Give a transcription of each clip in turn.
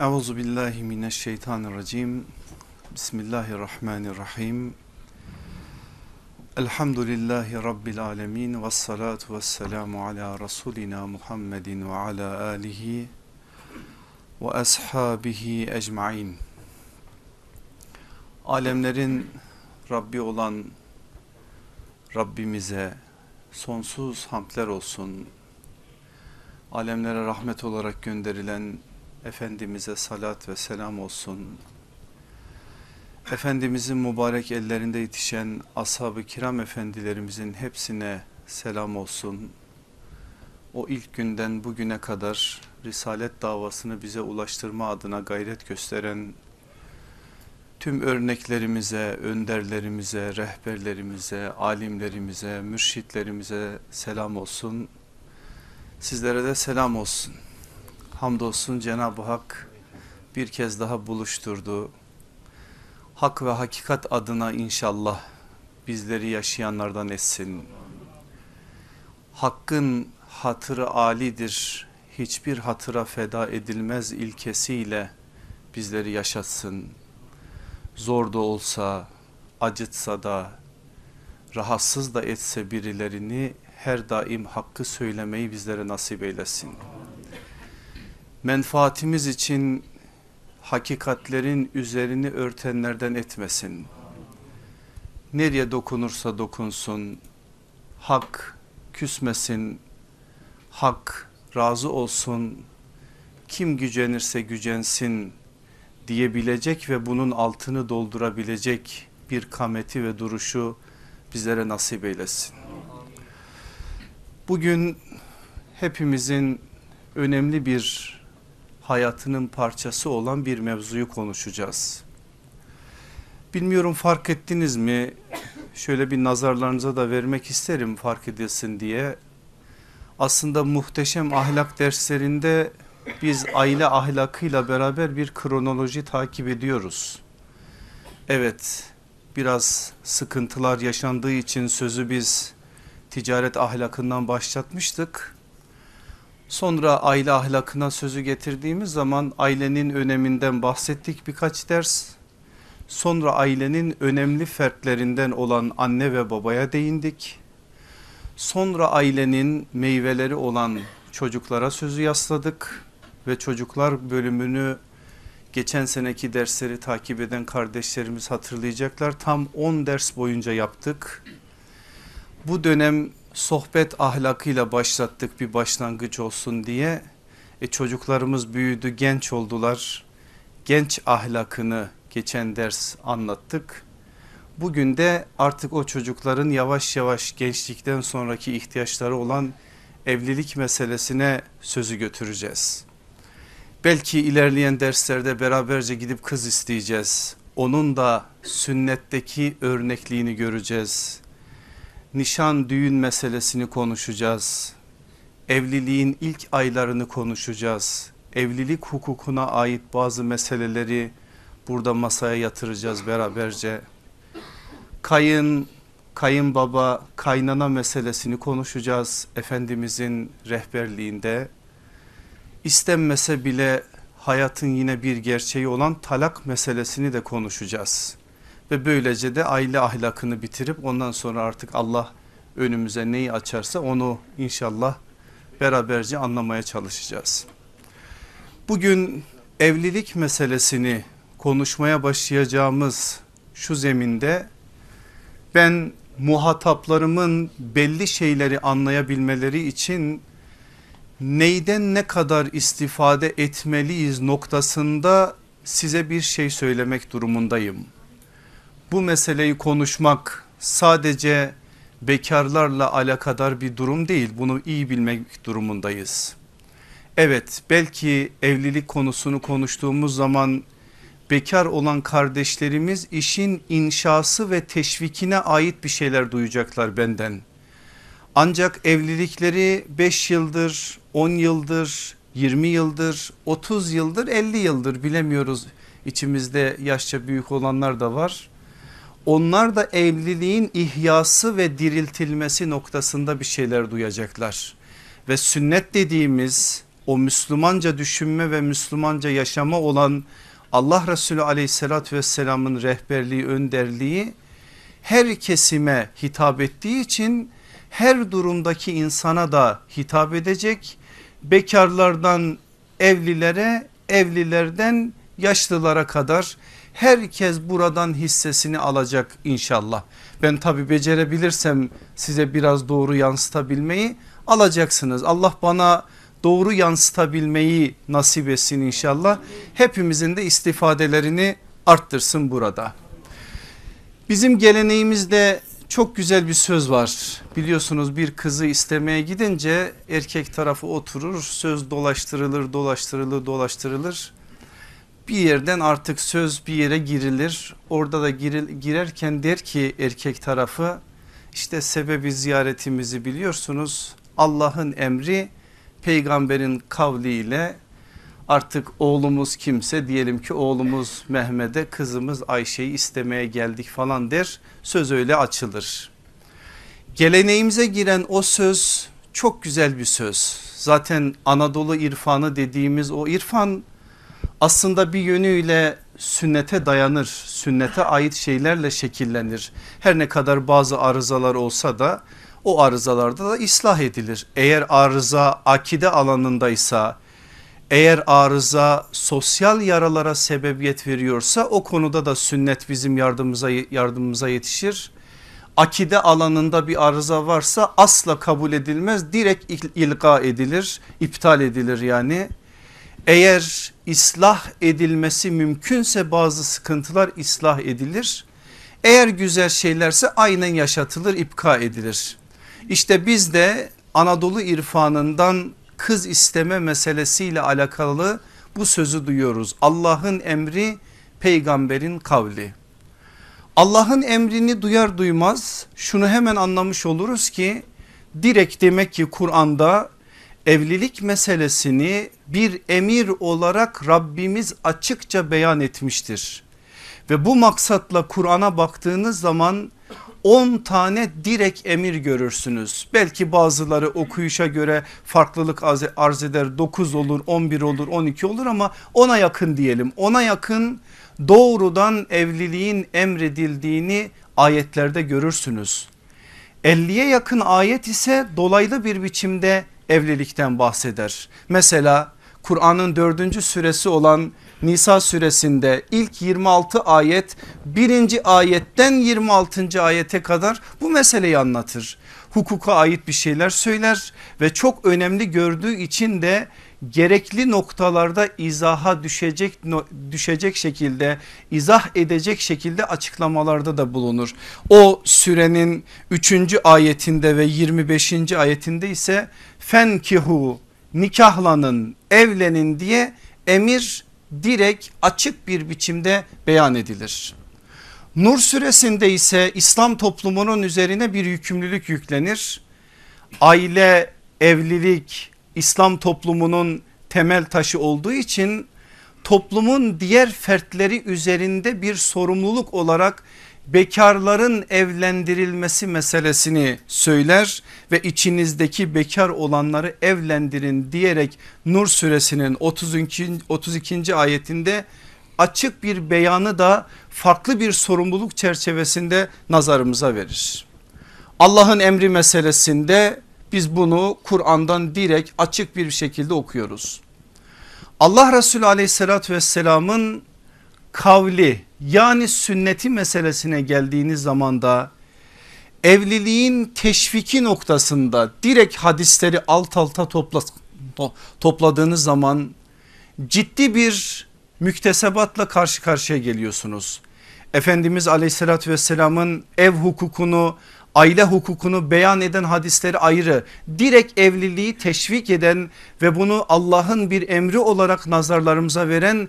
Euzubillahimineşşeytanirracim. Bismillahirrahmanirrahim. Elhamdülillahi Rabbil alemin. Vessalatu vesselamu ala Resulina Muhammedin ve ala alihi ve ashabihi ecmain. Alemlerin Rabbi olan Rabbimize sonsuz hamdler olsun. Alemlere rahmet olarak gönderilen Efendimiz'e salat ve selam olsun. Efendimiz'in mübarek ellerinde yetişen ashab-ı kiram efendilerimizin hepsine selam olsun. O ilk günden bugüne kadar risalet davasını bize ulaştırma adına gayret gösteren tüm örneklerimize, önderlerimize, rehberlerimize, alimlerimize, mürşitlerimize selam olsun. Sizlere de selam olsun. Hamdolsun Cenab-ı Hak bir kez daha buluşturdu. Hak ve hakikat adına inşallah bizleri yaşayanlardan etsin. Hakkın hatırı âlidir, hiçbir hatıra feda edilmez ilkesiyle bizleri yaşatsın. Zor da olsa, acıtsa da, rahatsız da etse birilerini her daim hakkı söylemeyi bizlere nasip eylesin. Menfaatimiz için hakikatlerin üzerini örtenlerden etmesin. Nereye dokunursa dokunsun, hak küsmesin, hak razı olsun, kim gücenirse gücensin diyebilecek ve bunun altını doldurabilecek bir kameti ve duruşu bizlere nasip eylesin. Bugün hepimizin önemli bir hayatının parçası olan bir mevzuyu konuşacağız. Bilmiyorum fark ettiniz mi? Şöyle bir nazarlarınıza da vermek isterim fark edilsin diye. Aslında muhteşem ahlak derslerinde biz aile ahlakıyla beraber bir kronoloji takip ediyoruz. Evet, biraz sıkıntılar yaşandığı için sözü biz ticaret ahlakından başlatmıştık. Sonra aile ahlakına sözü getirdiğimiz zaman ailenin öneminden bahsettik birkaç ders. Sonra ailenin önemli fertlerinden olan anne ve babaya değindik. Sonra ailenin meyveleri olan çocuklara sözü yasladık ve çocuklar bölümünü geçen seneki dersleri takip eden kardeşlerimiz hatırlayacaklar. Tam 10 ders boyunca yaptık. Bu dönem sohbet ahlakıyla başlattık bir başlangıç olsun diye. Çocuklarımız büyüdü, genç oldular. Genç ahlakını geçen ders anlattık. Bugün de artık o çocukların yavaş yavaş gençlikten sonraki ihtiyaçları olan evlilik meselesine sözü götüreceğiz. Belki ilerleyen derslerde beraberce gidip kız isteyeceğiz. Onun da sünnetteki örnekliğini göreceğiz. Nişan düğün meselesini konuşacağız. Evliliğin ilk aylarını konuşacağız. Evlilik hukukuna ait bazı meseleleri burada masaya yatıracağız beraberce. Kayınbaba, kaynana meselesini konuşacağız Efendimizin rehberliğinde. İstenmese bile hayatın yine bir gerçeği olan talak meselesini de konuşacağız. Ve böylece de aile ahlakını bitirip ondan sonra artık Allah önümüze neyi açarsa onu inşallah beraberce anlamaya çalışacağız. Bugün evlilik meselesini konuşmaya başlayacağımız şu zeminde ben muhataplarımın belli şeyleri anlayabilmeleri için neyden ne kadar istifade etmeliyiz noktasında size bir şey söylemek durumundayım. Bu meseleyi konuşmak sadece bekarlarla alakadar bir durum değil. Bunu iyi bilmek durumundayız. Evet, belki evlilik konusunu konuştuğumuz zaman bekar olan kardeşlerimiz işin inşası ve teşvikine ait bir şeyler duyacaklar benden. Ancak evlilikleri 5 yıldır, 10 yıldır, 20 yıldır, 30 yıldır, 50 yıldır bilemiyoruz. İçimizde yaşça büyük olanlar da var. Onlar da evliliğin ihyası ve diriltilmesi noktasında bir şeyler duyacaklar. Ve sünnet dediğimiz o Müslümanca düşünme ve Müslümanca yaşama olan Allah Resulü aleyhissalatü vesselamın rehberliği, önderliği her kesime hitap ettiği için her durumdaki insana da hitap edecek. Bekarlardan evlilere, evlilerden yaşlılara kadar herkes buradan hissesini alacak inşallah. Ben tabii becerebilirsem size biraz doğru yansıtabilmeyi, alacaksınız. Allah bana doğru yansıtabilmeyi nasip etsin inşallah. Hepimizin de istifadelerini arttırsın burada. Bizim geleneğimizde çok güzel bir söz var. Biliyorsunuz bir kızı istemeye gidince erkek tarafı oturur, söz dolaştırılır. Bir yerden artık söz bir yere girilir. Orada da girerken der ki erkek tarafı, işte sebebi ziyaretimizi biliyorsunuz. Allah'ın emri peygamberin kavliyle artık oğlumuz kimse, diyelim ki oğlumuz Mehmet'e, kızımız Ayşe'yi istemeye geldik falan der. Söz öyle açılır. Geleneğimize giren o söz çok güzel bir söz. Zaten Anadolu irfanı dediğimiz o irfan aslında bir yönüyle sünnete dayanır. Sünnete ait şeylerle şekillenir. Her ne kadar bazı arızalar olsa da o arızalarda da ıslah edilir. Eğer arıza akide alanındaysa, eğer arıza sosyal yaralara sebebiyet veriyorsa o konuda da sünnet bizim yardımımıza yetişir. Akide alanında bir arıza varsa asla kabul edilmez, direkt ilga edilir, iptal edilir yani. Eğer ıslah edilmesi mümkünse bazı sıkıntılar ıslah edilir. Eğer güzel şeylerse aynen yaşatılır, ipka edilir. İşte biz de Anadolu irfanından kız isteme meselesiyle alakalı bu sözü duyuyoruz. Allah'ın emri peygamberin kavli. Allah'ın emrini duyar duymaz şunu hemen anlamış oluruz ki direkt demek ki Kur'an'da evlilik meselesini bir emir olarak Rabbimiz açıkça beyan etmiştir. Ve bu maksatla Kur'an'a baktığınız zaman 10 tane direkt emir görürsünüz. Belki bazıları okuyuşa göre farklılık arz eder, 9 olur, 11 olur, 12 olur ama ona yakın diyelim. Ona yakın doğrudan evliliğin emredildiğini ayetlerde görürsünüz. 50'ye yakın ayet ise dolaylı bir biçimde evlilikten bahseder. Mesela Kur'an'ın 4. suresi olan Nisa suresinde ilk 26 ayet, 1. ayetten 26. ayete kadar bu meseleyi anlatır. Hukuka ait bir şeyler söyler ve çok önemli gördüğü için de gerekli noktalarda izaha düşecek şekilde, izah edecek şekilde açıklamalarda da bulunur. O sürenin 3. ayetinde ve 25. ayetinde ise fenkihu, nikahlanın, evlenin diye emir direkt açık bir biçimde beyan edilir. Nur suresinde ise İslam toplumunun üzerine bir yükümlülük yüklenir. Aile, evlilik İslam toplumunun temel taşı olduğu için toplumun diğer fertleri üzerinde bir sorumluluk olarak bekarların evlendirilmesi meselesini söyler ve içinizdeki bekar olanları evlendirin diyerek Nur suresinin 32. ayetinde açık bir beyanı da farklı bir sorumluluk çerçevesinde nazarımıza verir. Allah'ın emri meselesinde biz bunu Kur'an'dan direkt açık bir şekilde okuyoruz. Allah Resulü aleyhissalatü vesselamın kavli yani sünneti meselesine geldiğiniz zaman da evliliğin teşviki noktasında direkt hadisleri alt alta topladığınız zaman ciddi bir müktesebatla karşı karşıya geliyorsunuz. Efendimiz aleyhissalatü vesselamın ev hukukunu, aile hukukunu beyan eden hadisleri ayrı, direkt evliliği teşvik eden ve bunu Allah'ın bir emri olarak nazarlarımıza veren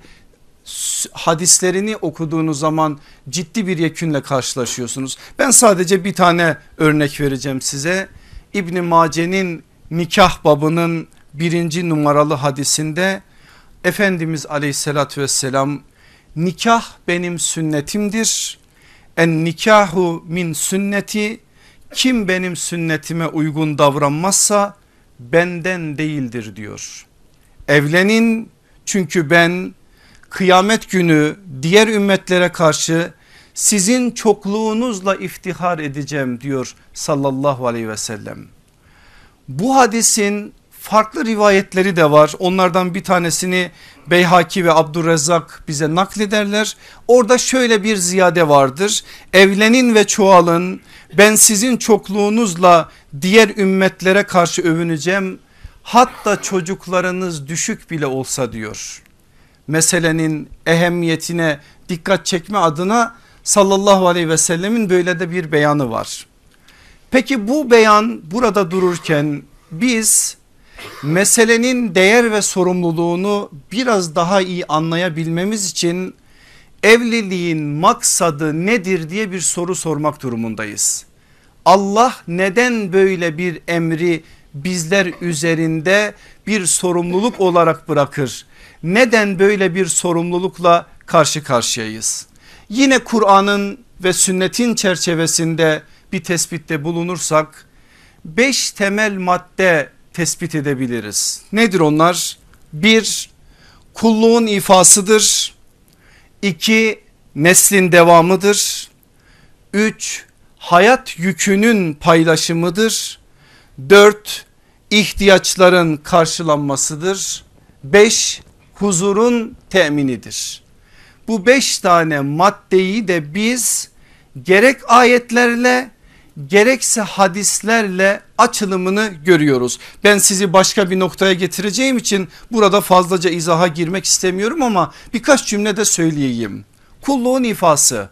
hadislerini okuduğunuz zaman ciddi bir yekünle karşılaşıyorsunuz. Ben sadece bir tane örnek vereceğim size. İbn-i Mace'nin nikah babının 1. numaralı hadisinde Efendimiz aleyhissalatü vesselam nikah benim sünnetimdir. En nikahu min sünneti, kim benim sünnetime uygun davranmazsa benden değildir diyor. Evlenin çünkü ben kıyamet günü diğer ümmetlere karşı sizin çokluğunuzla iftihar edeceğim diyor sallallahu aleyhi ve sellem. Bu hadisin farklı rivayetleri de var. Onlardan bir tanesini Beyhaki ve Abdurrezzak bize naklederler. Orada şöyle bir ziyade vardır. Evlenin ve çoğalın, ben sizin çokluğunuzla diğer ümmetlere karşı övüneceğim. Hatta çocuklarınız düşük bile olsa diyor. Meselenin ehemmiyetine dikkat çekme adına sallallahu aleyhi ve sellemin böyle de bir beyanı var. Peki bu beyan burada dururken biz meselenin değer ve sorumluluğunu biraz daha iyi anlayabilmemiz için evliliğin maksadı nedir diye bir soru sormak durumundayız. Allah neden böyle bir emri bizler üzerinde bir sorumluluk olarak bırakır? Neden böyle bir sorumlulukla karşı karşıyayız? Yine Kur'an'ın ve sünnetin çerçevesinde bir tespitte bulunursak 5 temel madde tespit edebiliriz. Nedir onlar? 1. Kulluğun ifasıdır. 2. Neslin devamıdır. 3. Hayat yükünün paylaşımıdır. 4. İhtiyaçların karşılanmasıdır. 5. Huzurun teminidir. Bu 5 tane maddeyi de biz gerek ayetlerle gerekse hadislerle açılımını görüyoruz. Ben sizi başka bir noktaya getireceğim için burada fazlaca izaha girmek istemiyorum ama birkaç cümle de söyleyeyim. Kulluğun ifası.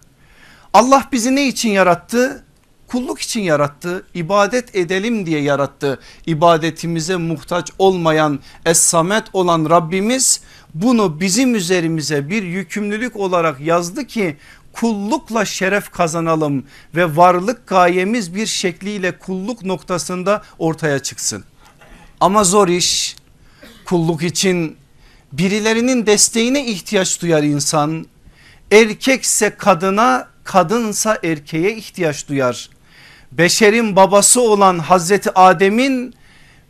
Allah bizi ne için yarattı? Kulluk için yarattı, ibadet edelim diye yarattı. İbadetimize muhtaç olmayan, Es-Samet olan Rabbimiz bunu bizim üzerimize bir yükümlülük olarak yazdı ki kullukla şeref kazanalım ve varlık gayemiz bir şekliyle kulluk noktasında ortaya çıksın. Ama zor iş, kulluk için birilerinin desteğine ihtiyaç duyar insan. Erkekse kadına, kadınsa erkeğe ihtiyaç duyar. Beşerin babası olan Hazreti Adem'in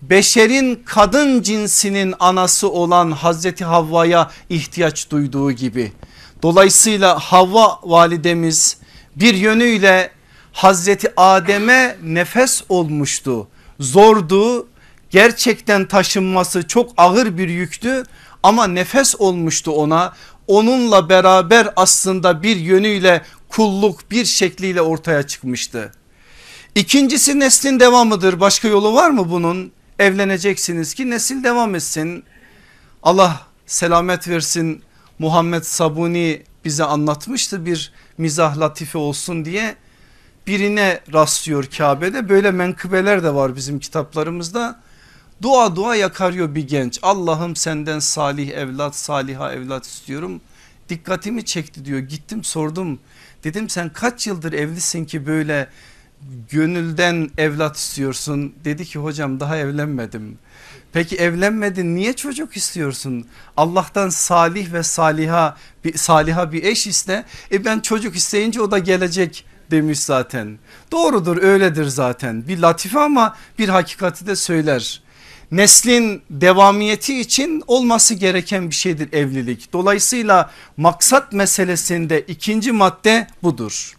beşerin kadın cinsinin anası olan Hazreti Havva'ya ihtiyaç duyduğu gibi. Dolayısıyla Havva validemiz bir yönüyle Hazreti Adem'e nefes olmuştu. Zordu, gerçekten taşınması çok ağır bir yüktü ama nefes olmuştu ona. Onunla beraber aslında bir yönüyle kulluk bir şekliyle ortaya çıkmıştı. İkincisi neslin devamıdır. Başka yolu var mı bunun? Evleneceksiniz ki nesil devam etsin. Allah selamet versin. Muhammed Sabuni bize anlatmıştı, bir mizah latife olsun diye birine rastlıyor Kabe'de, böyle menkıbeler de var bizim kitaplarımızda, dua yakarıyor bir genç, Allah'ım senden salih evlat, saliha evlat istiyorum. Dikkatimi çekti diyor, gittim sordum, dedim sen kaç yıldır evlisin ki böyle gönülden evlat istiyorsun? Dedi ki hocam daha evlenmedim. Peki evlenmedin, niye çocuk istiyorsun? Allah'tan salih ve saliha bir eş iste. Ben çocuk isteyince o da gelecek demiş zaten. Doğrudur, öyledir zaten. Bir latife ama bir hakikati de söyler. Neslin devamiyeti için olması gereken bir şeydir evlilik. Dolayısıyla maksat meselesinde ikinci madde budur.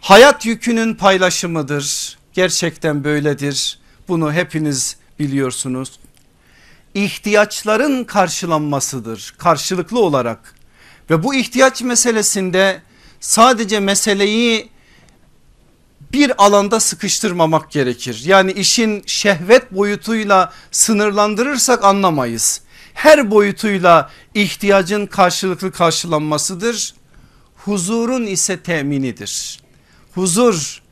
Hayat yükünün paylaşımıdır. Gerçekten böyledir. Bunu hepiniz biliyorsunuz. İhtiyaçların karşılanmasıdır, karşılıklı olarak. Ve bu ihtiyaç meselesinde sadece meseleyi bir alanda sıkıştırmamak gerekir. Yani işin şehvet boyutuyla sınırlandırırsak anlamayız. Her boyutuyla ihtiyacın karşılıklı karşılanmasıdır. Huzurun ise teminidir. Huzur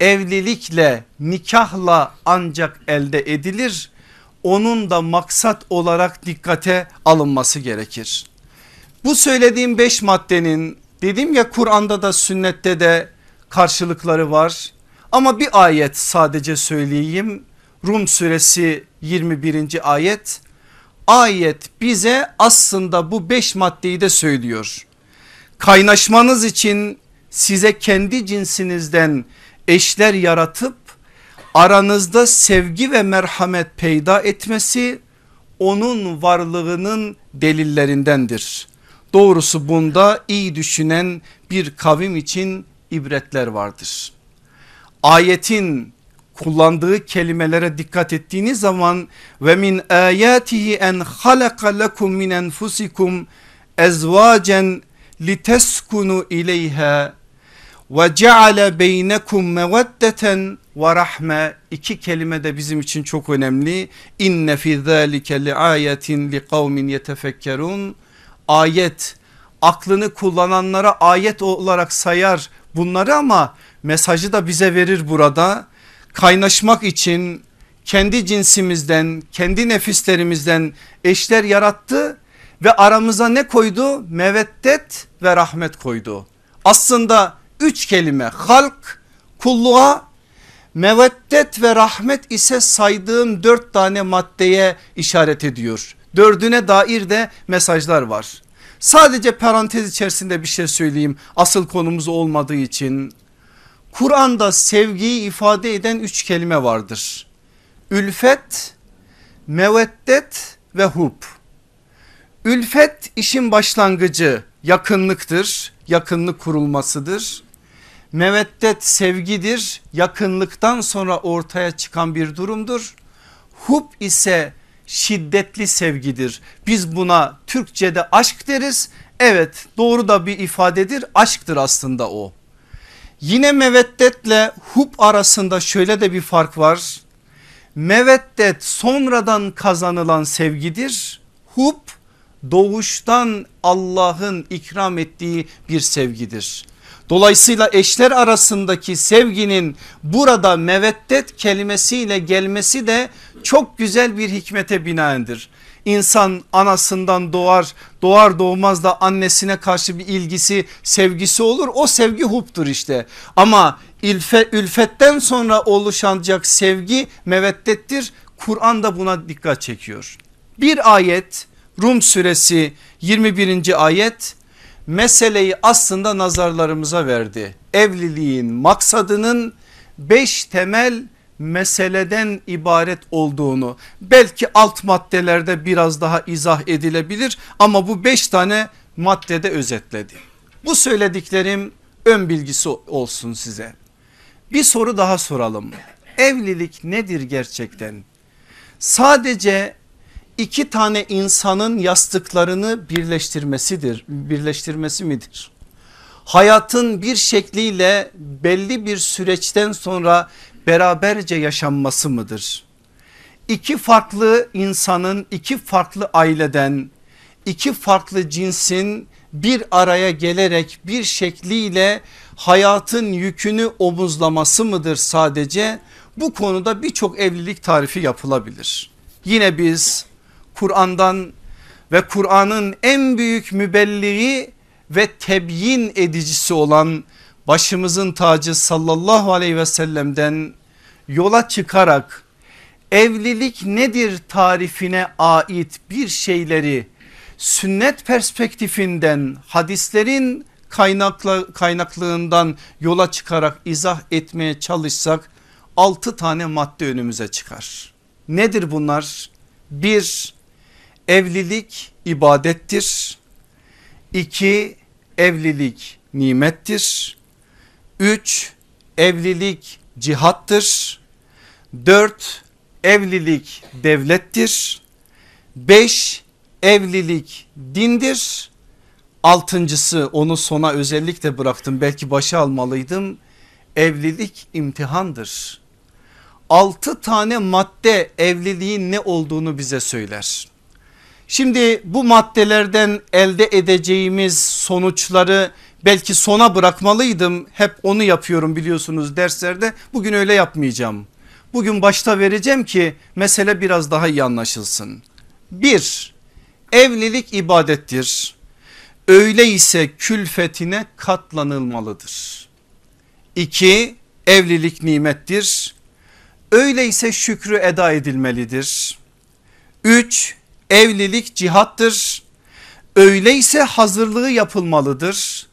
evlilikle, nikahla ancak elde edilir. Onun da maksat olarak dikkate alınması gerekir. Bu söylediğim 5 maddenin dedim ya Kur'an'da da sünnette de karşılıkları var. Ama bir ayet sadece söyleyeyim. Rum suresi 21. ayet. Ayet bize aslında bu 5 maddeyi de söylüyor. Kaynaşmanız için size kendi cinsinizden eşler yaratıp aranızda sevgi ve merhamet peyda etmesi, onun varlığının delillerindendir. Doğrusu bunda iyi düşünen bir kavim için ibretler vardır. Ayetin kullandığı kelimelere dikkat ettiğiniz zaman ve min ayatihi en halaka lekum min enfusikum ezvacen liteskunu ileyha ve ceale beynekum meveddeten ve rahme. İki kelime de bizim için çok önemli. İnne fi zalike li ayetin li kavmin yetefekkerun. Ayet, aklını kullananlara ayet olarak sayar bunları ama mesajı da bize verir burada. Kaynaşmak için kendi cinsimizden, kendi nefislerimizden eşler yarattı ve aramıza ne koydu? Meveddet ve rahmet koydu. Aslında üç kelime: halk, kulluğa, meveddet ve rahmet ise saydığım dört tane maddeye işaret ediyor. Dördüne dair de mesajlar var. Sadece parantez içerisinde bir şey söyleyeyim asıl konumuz olmadığı için. Kur'an'da sevgiyi ifade eden üç kelime vardır: ülfet, meveddet ve hub. Ülfet işin başlangıcı, yakınlıktır, yakınlık kurulmasıdır. Meveddet sevgidir, yakınlıktan sonra ortaya çıkan bir durumdur. Hub ise şiddetli sevgidir. Biz buna Türkçe'de aşk deriz. Evet, doğru da bir ifadedir, aşktır aslında o. Yine meveddetle hub arasında şöyle de bir fark var. Meveddet sonradan kazanılan sevgidir. Hub doğuştan Allah'ın ikram ettiği bir sevgidir. Dolayısıyla eşler arasındaki sevginin burada meveddet kelimesiyle gelmesi de çok güzel bir hikmete binaendir. İnsan anasından doğar doğmaz da annesine karşı bir ilgisi, sevgisi olur. O sevgi hubdur işte. Ama ülfetten sonra oluşacak sevgi meveddettir. Kur'an da buna dikkat çekiyor. Bir ayet, Rum suresi 21. ayet meseleyi aslında nazarlarımıza verdi. Evliliğin maksadının 5 temel meseleden ibaret olduğunu, belki alt maddelerde biraz daha izah edilebilir ama bu 5 tane maddede özetledi. Bu söylediklerim ön bilgisi olsun size. Bir soru daha soralım. Evlilik nedir gerçekten? Sadece iki tane insanın yastıklarını birleştirmesi midir? Hayatın bir şekliyle belli bir süreçten sonra beraberce yaşanması mıdır? İki farklı insanın, iki farklı aileden, iki farklı cinsin bir araya gelerek bir şekliyle hayatın yükünü omuzlaması mıdır sadece? Bu konuda birçok evlilik tarifi yapılabilir. Yine biz Kur'an'dan ve Kur'an'ın en büyük mübelliği ve tebyin edicisi olan başımızın tacı sallallahu aleyhi ve sellem'den yola çıkarak evlilik nedir tarifine ait bir şeyleri sünnet perspektifinden, hadislerin kaynaklığından yola çıkarak izah etmeye çalışsak 6 tane madde önümüze çıkar. Nedir bunlar? 1- Evlilik ibadettir. 2- Evlilik nimettir. 3- Evlilik cihattır. 4- Evlilik devlettir. 5- Evlilik dindir. 6.'sı, onu sona özellikle bıraktım, belki başa almalıydım. Evlilik imtihandır. 6 tane madde evliliğin ne olduğunu bize söyler. Şimdi bu maddelerden elde edeceğimiz sonuçları belki sona bırakmalıydım. Hep onu yapıyorum biliyorsunuz derslerde. Bugün öyle yapmayacağım. Bugün başta vereceğim ki mesele biraz daha iyi anlaşılsın. 1- Evlilik ibadettir. Öyleyse külfetine katlanılmalıdır. 2- Evlilik nimettir. Öyleyse şükrü eda edilmelidir. 3- Evlilik cihattır. Öyleyse hazırlığı yapılmalıdır.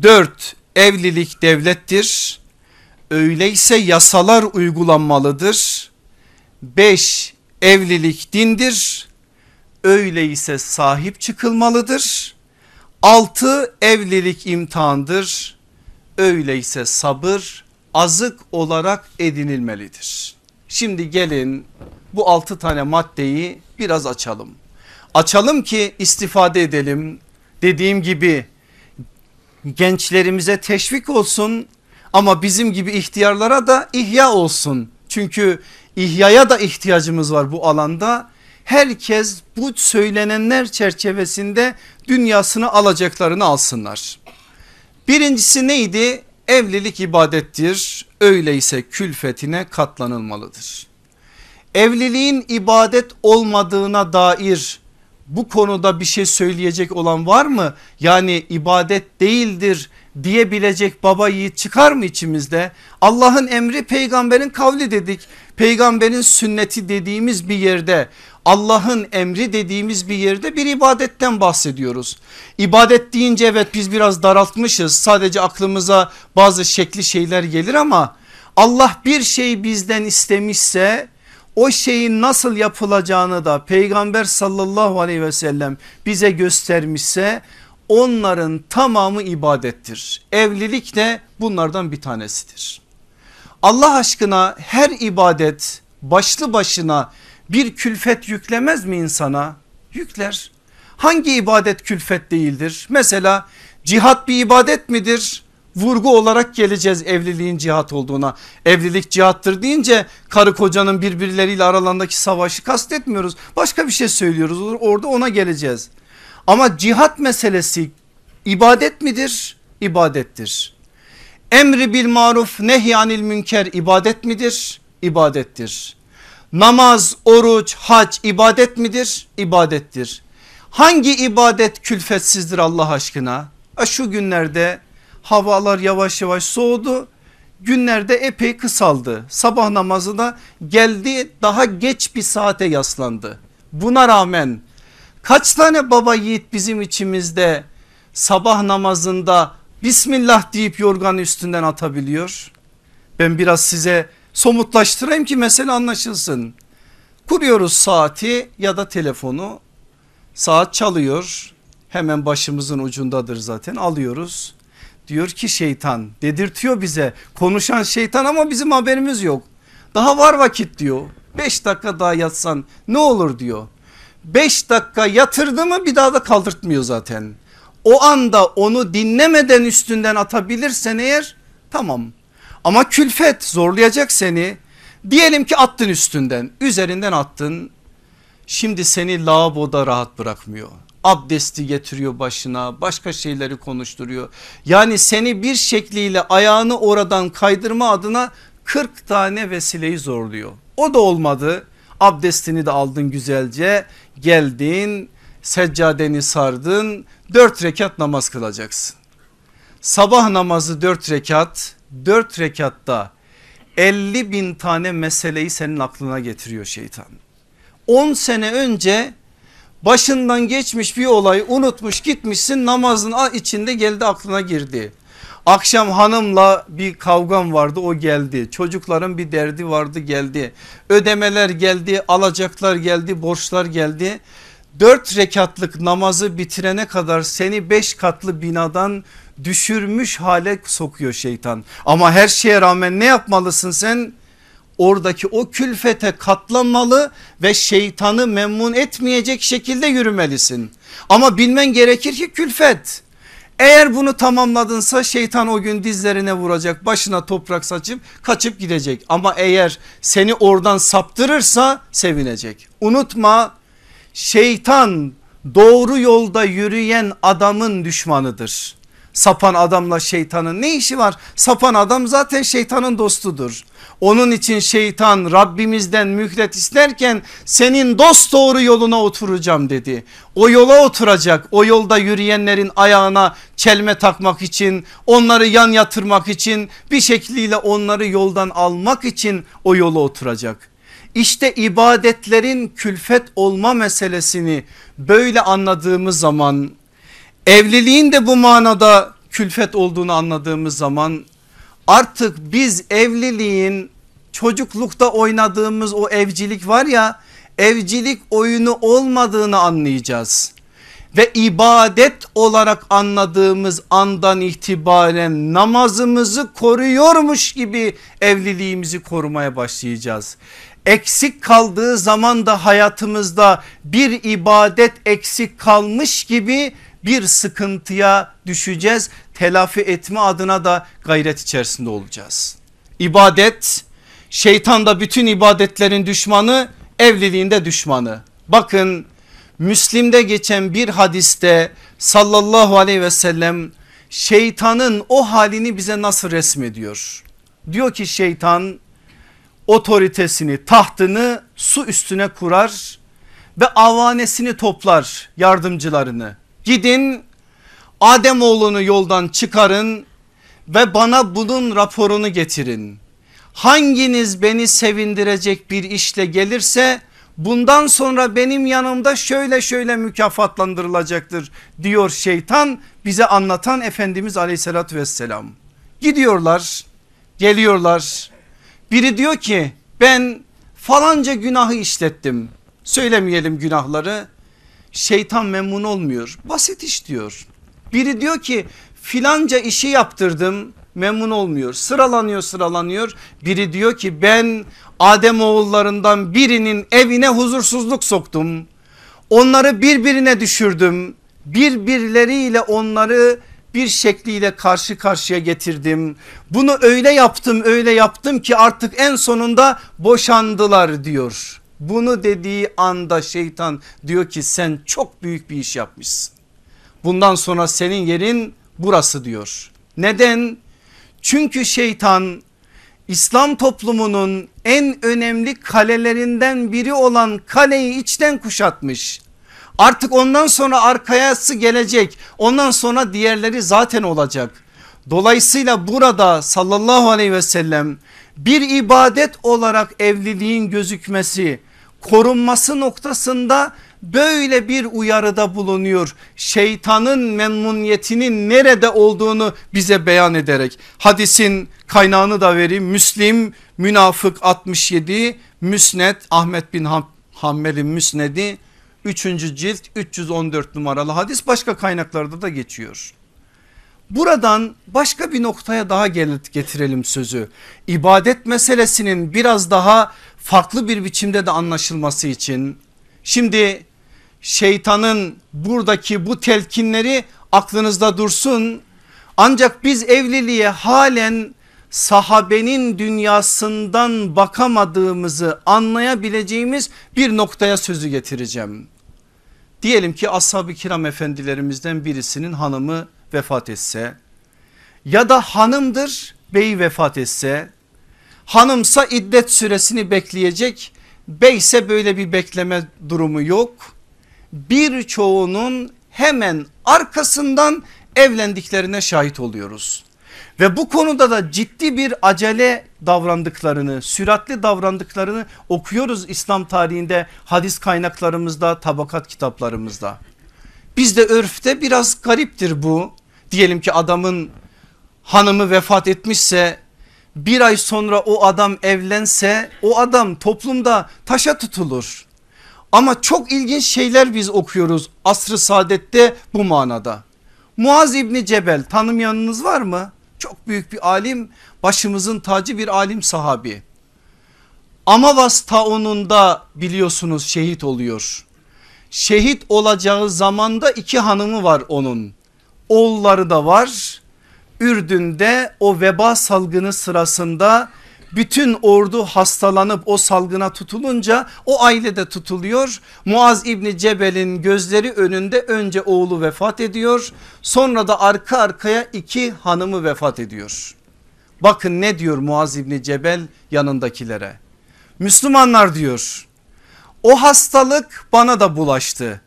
4- Evlilik devlettir. Öyleyse yasalar uygulanmalıdır. 5- Evlilik dindir. öyleyse sahip çıkılmalıdır. 6 evlilik imtihandır. Öyleyse sabır azık olarak edinilmelidir. Şimdi gelin bu 6 tane maddeyi biraz açalım. Açalım ki istifade edelim. Dediğim gibi gençlerimize teşvik olsun ama bizim gibi ihtiyarlara da ihya olsun. Çünkü ihyaya da ihtiyacımız var bu alanda. Herkes bu söylenenler çerçevesinde dünyasını alacaklarını alsınlar. Birincisi neydi? Evlilik ibadettir. Öyleyse külfetine katlanılmalıdır. Evliliğin ibadet olmadığına dair bu konuda bir şey söyleyecek olan var mı? Yani ibadet değildir diyebilecek baba yiğit çıkar mı içimizde? Allah'ın emri, peygamberin kavli dedik. Peygamberin sünneti dediğimiz bir yerde, Allah'ın emri dediğimiz bir yerde bir ibadetten bahsediyoruz. İbadet deyince evet biz biraz daraltmışız. Sadece aklımıza bazı şekli şeyler gelir ama Allah bir şey bizden istemişse o şeyin nasıl yapılacağını da Peygamber sallallahu aleyhi ve sellem bize göstermişse onların tamamı ibadettir. Evlilik de bunlardan bir tanesidir. Allah aşkına her ibadet başlı başına bir külfet yüklemez mi insana? Yükler. Hangi ibadet külfet değildir? Mesela cihat bir ibadet midir? Vurgu olarak geleceğiz evliliğin cihat olduğuna. Evlilik cihattır deyince karı kocanın birbirleriyle aralarındaki savaşı kastetmiyoruz. Başka bir şey söylüyoruz, orada ona geleceğiz. Ama cihat meselesi ibadet midir? İbadettir. Emri bil maruf nehyanil münker ibadet midir? İbadettir. Namaz, oruç, hac ibadet midir? İbadettir. Hangi ibadet külfetsizdir Allah aşkına? Şu günlerde havalar yavaş yavaş soğudu. Günlerde epey kısaldı. Sabah namazına geldi, daha geç bir saate yaslandı. Buna rağmen kaç tane baba yiğit bizim içimizde sabah namazında Bismillah deyip yorganı üstünden atabiliyor? Ben biraz size somutlaştırayım ki mesele anlaşılsın. Kuruyoruz saati ya da telefonu. Saat çalıyor. Hemen başımızın ucundadır zaten, alıyoruz. Diyor ki şeytan, dedirtiyor bize, konuşan şeytan ama bizim haberimiz yok. Daha var vakit diyor. 5 dakika daha yatsan ne olur diyor. 5 dakika yatırdı mı bir daha da kaldırtmıyor zaten. O anda onu dinlemeden üstünden atabilirsen eğer tamam. Ama külfet zorlayacak seni. Diyelim ki attın üstünden, üzerinden attın. Şimdi seni lavaboda rahat bırakmıyor. Abdesti getiriyor başına, başka şeyleri konuşturuyor. Yani seni bir şekliyle ayağını oradan kaydırma adına 40 tane vesileyi zorluyor. O da olmadı. Abdestini de aldın güzelce, geldin, seccadeni sardın, 4 rekat namaz kılacaksın. Sabah namazı 4 rekat, 4 rekatta 50 bin tane meseleyi senin aklına getiriyor şeytan. 10 sene önce başından geçmiş bir olayı unutmuş gitmişsin, namazın içinde geldi aklına girdi. Akşam hanımla bir kavgam vardı, o geldi. Çocukların bir derdi vardı, geldi. Ödemeler geldi, alacaklar geldi, borçlar geldi. 4 rekatlık namazı bitirene kadar seni 5 katlı binadan düşürmüş hale sokuyor şeytan. Ama her şeye rağmen ne yapmalısın sen? Oradaki o külfete katlanmalı ve şeytanı memnun etmeyecek şekilde yürümelisin. Ama bilmen gerekir ki külfet. Eğer bunu tamamladınsa şeytan o gün dizlerine vuracak, başına toprak saçıp kaçıp gidecek. Ama eğer seni oradan saptırırsa sevinecek. Unutma, şeytan doğru yolda yürüyen adamın düşmanıdır. Sapan adamla şeytanın ne işi var? Sapan adam zaten şeytanın dostudur. Onun için şeytan Rabbimizden mühlet isterken senin dost doğru yoluna oturacağım dedi. O yola oturacak, o yolda yürüyenlerin ayağına çelme takmak için, onları yan yatırmak için, bir şekliyle onları yoldan almak için o yola oturacak. İşte ibadetlerin külfet olma meselesini böyle anladığımız zaman, evliliğin de bu manada külfet olduğunu anladığımız zaman artık biz evliliğin çocuklukta oynadığımız o evcilik var ya, evcilik oyunu olmadığını anlayacağız. Ve ibadet olarak anladığımız andan itibaren namazımızı koruyormuş gibi evliliğimizi korumaya başlayacağız. Eksik kaldığı zaman da hayatımızda bir ibadet eksik kalmış gibi bir sıkıntıya düşeceğiz. Telafi etme adına da gayret içerisinde olacağız. İbadet, şeytan da bütün ibadetlerin düşmanı, evliliğinde düşmanı. Bakın Müslim'de geçen bir hadiste sallallahu aleyhi ve sellem şeytanın o halini bize nasıl resmediyor? Diyor ki şeytan otoritesini, tahtını su üstüne kurar ve avanesini toplar, yardımcılarını. Gidin Ademoğlunu yoldan çıkarın ve bana bunun raporunu getirin. Hanginiz beni sevindirecek bir işle gelirse bundan sonra benim yanımda şöyle şöyle mükafatlandırılacaktır diyor şeytan, bize anlatan Efendimiz aleyhissalatü vesselam. Gidiyorlar, geliyorlar, biri diyor ki ben falanca günahı işlettim, söylemeyelim günahları. Şeytan memnun olmuyor, basit iş diyor. Biri diyor ki filanca işi yaptırdım, memnun olmuyor, sıralanıyor. Biri diyor ki ben Ademoğullarından birinin evine huzursuzluk soktum, onları birbirine düşürdüm, birbirleriyle onları bir şekliyle karşı karşıya getirdim, bunu öyle yaptım ki artık en sonunda boşandılar diyor. Bunu dediği anda şeytan diyor ki sen çok büyük bir iş yapmışsın, bundan sonra senin yerin burası diyor. Neden? Çünkü şeytan İslam toplumunun en önemli kalelerinden biri olan kaleyi içten kuşatmış. Artık ondan sonra arkası gelecek, ondan sonra diğerleri zaten olacak. Dolayısıyla burada sallallahu aleyhi ve sellem bir ibadet olarak evliliğin gözükmesi, korunması noktasında böyle bir uyarıda bulunuyor. Şeytanın memnuniyetinin nerede olduğunu bize beyan ederek. Hadisin kaynağını da vereyim. Müslim Münafık 67, Müsned Ahmet bin Hanbel'in Müsned'i 3. cilt 314 numaralı hadis, başka kaynaklarda da geçiyor. Buradan başka bir noktaya daha getirelim sözü. İbadet meselesinin biraz daha farklı bir biçimde de anlaşılması için. Şimdi şeytanın buradaki bu telkinleri aklınızda dursun. Ancak biz evliliğe halen sahabenin dünyasından bakamadığımızı anlayabileceğimiz bir noktaya sözü getireceğim. Diyelim ki ashab-ı kiram efendilerimizden birisinin hanımı vefat etse ya da hanımdır beyi vefat etse, hanımsa iddet süresini bekleyecek, beyse böyle bir bekleme durumu yok. Birçoğunun hemen arkasından evlendiklerine şahit oluyoruz. Ve bu konuda da ciddi bir acele davrandıklarını, süratli davrandıklarını okuyoruz İslam tarihinde, hadis kaynaklarımızda, tabakat kitaplarımızda. Bizde örfte biraz gariptir bu. Diyelim ki adamın hanımı vefat etmişse, bir ay sonra o adam evlense o adam toplumda taşa tutulur. Ama çok ilginç şeyler biz okuyoruz Asr-ı Saadet'te bu manada. Muaz İbni Cebel, tanımayanınız var mı? Çok büyük bir alim, başımızın tacı bir alim sahabi. Amavas taununda biliyorsunuz şehit oluyor. Şehit olacağı zamanda iki hanımı var onun, oğulları da var. Ürdün'de o veba salgını sırasında bütün ordu hastalanıp o salgına tutulunca o aile de tutuluyor. Muaz İbni Cebel'in gözleri önünde önce oğlu vefat ediyor, sonra da arka arkaya iki hanımı vefat ediyor. Bakın ne diyor Muaz İbni Cebel yanındakilere? Müslümanlar diyor, o hastalık bana da bulaştı.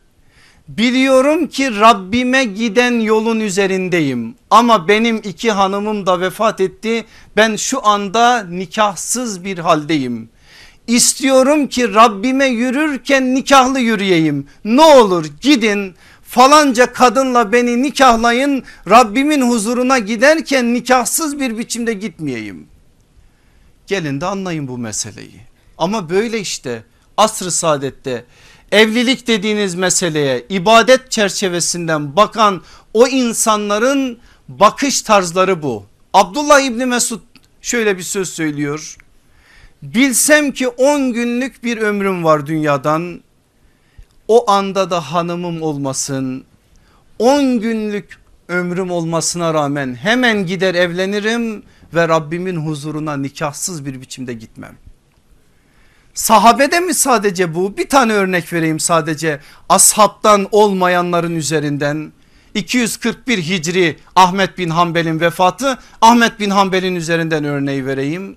Biliyorum ki Rabbime giden yolun üzerindeyim ama benim iki hanımım da vefat etti. Ben şu anda nikahsız bir haldeyim. İstiyorum ki Rabbime yürürken nikahlı yürüyeyim. Ne olur gidin falanca kadınla beni nikahlayın. Rabbimin huzuruna giderken nikahsız bir biçimde gitmeyeyim. Gelin de anlayın bu meseleyi. Ama böyle işte asr-ı saadette evlilik dediğiniz meseleye ibadet çerçevesinden bakan o insanların bakış tarzları bu. Abdullah İbni Mesud şöyle bir söz söylüyor. Bilsem ki 10 günlük bir ömrüm var dünyadan, o anda da hanımım olmasın. 10 günlük ömrüm olmasına rağmen hemen gider evlenirim ve Rabbimin huzuruna nikahsız bir biçimde gitmem. Sahabede mi sadece bu? Bir tane örnek vereyim sadece ashabtan olmayanların üzerinden. 241 Hicri Ahmet bin Hanbel'in vefatı, Ahmet bin Hanbel'in üzerinden örneği vereyim.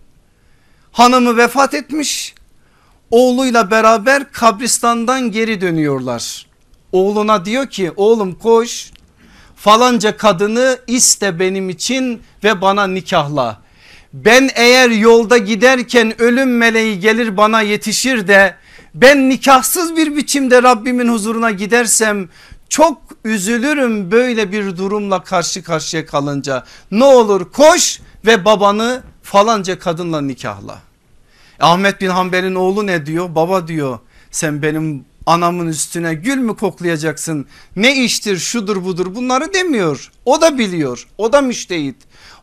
Hanımı vefat etmiş, oğluyla beraber kabristandan geri dönüyorlar. Oğluna diyor ki oğlum koş falanca kadını iste benim için ve bana nikahla. Ben eğer yolda giderken ölüm meleği gelir bana yetişir de ben nikahsız bir biçimde Rabbimin huzuruna gidersem çok üzülürüm böyle bir durumla karşı karşıya kalınca. Ne olur koş ve babanı falanca kadınla nikahla. Ahmet bin Hanbel'in oğlu ne diyor? Baba diyor sen benim anamın üstüne gül mü koklayacaksın? Ne iştir şudur budur bunları demiyor. O da biliyor, o da müştehit.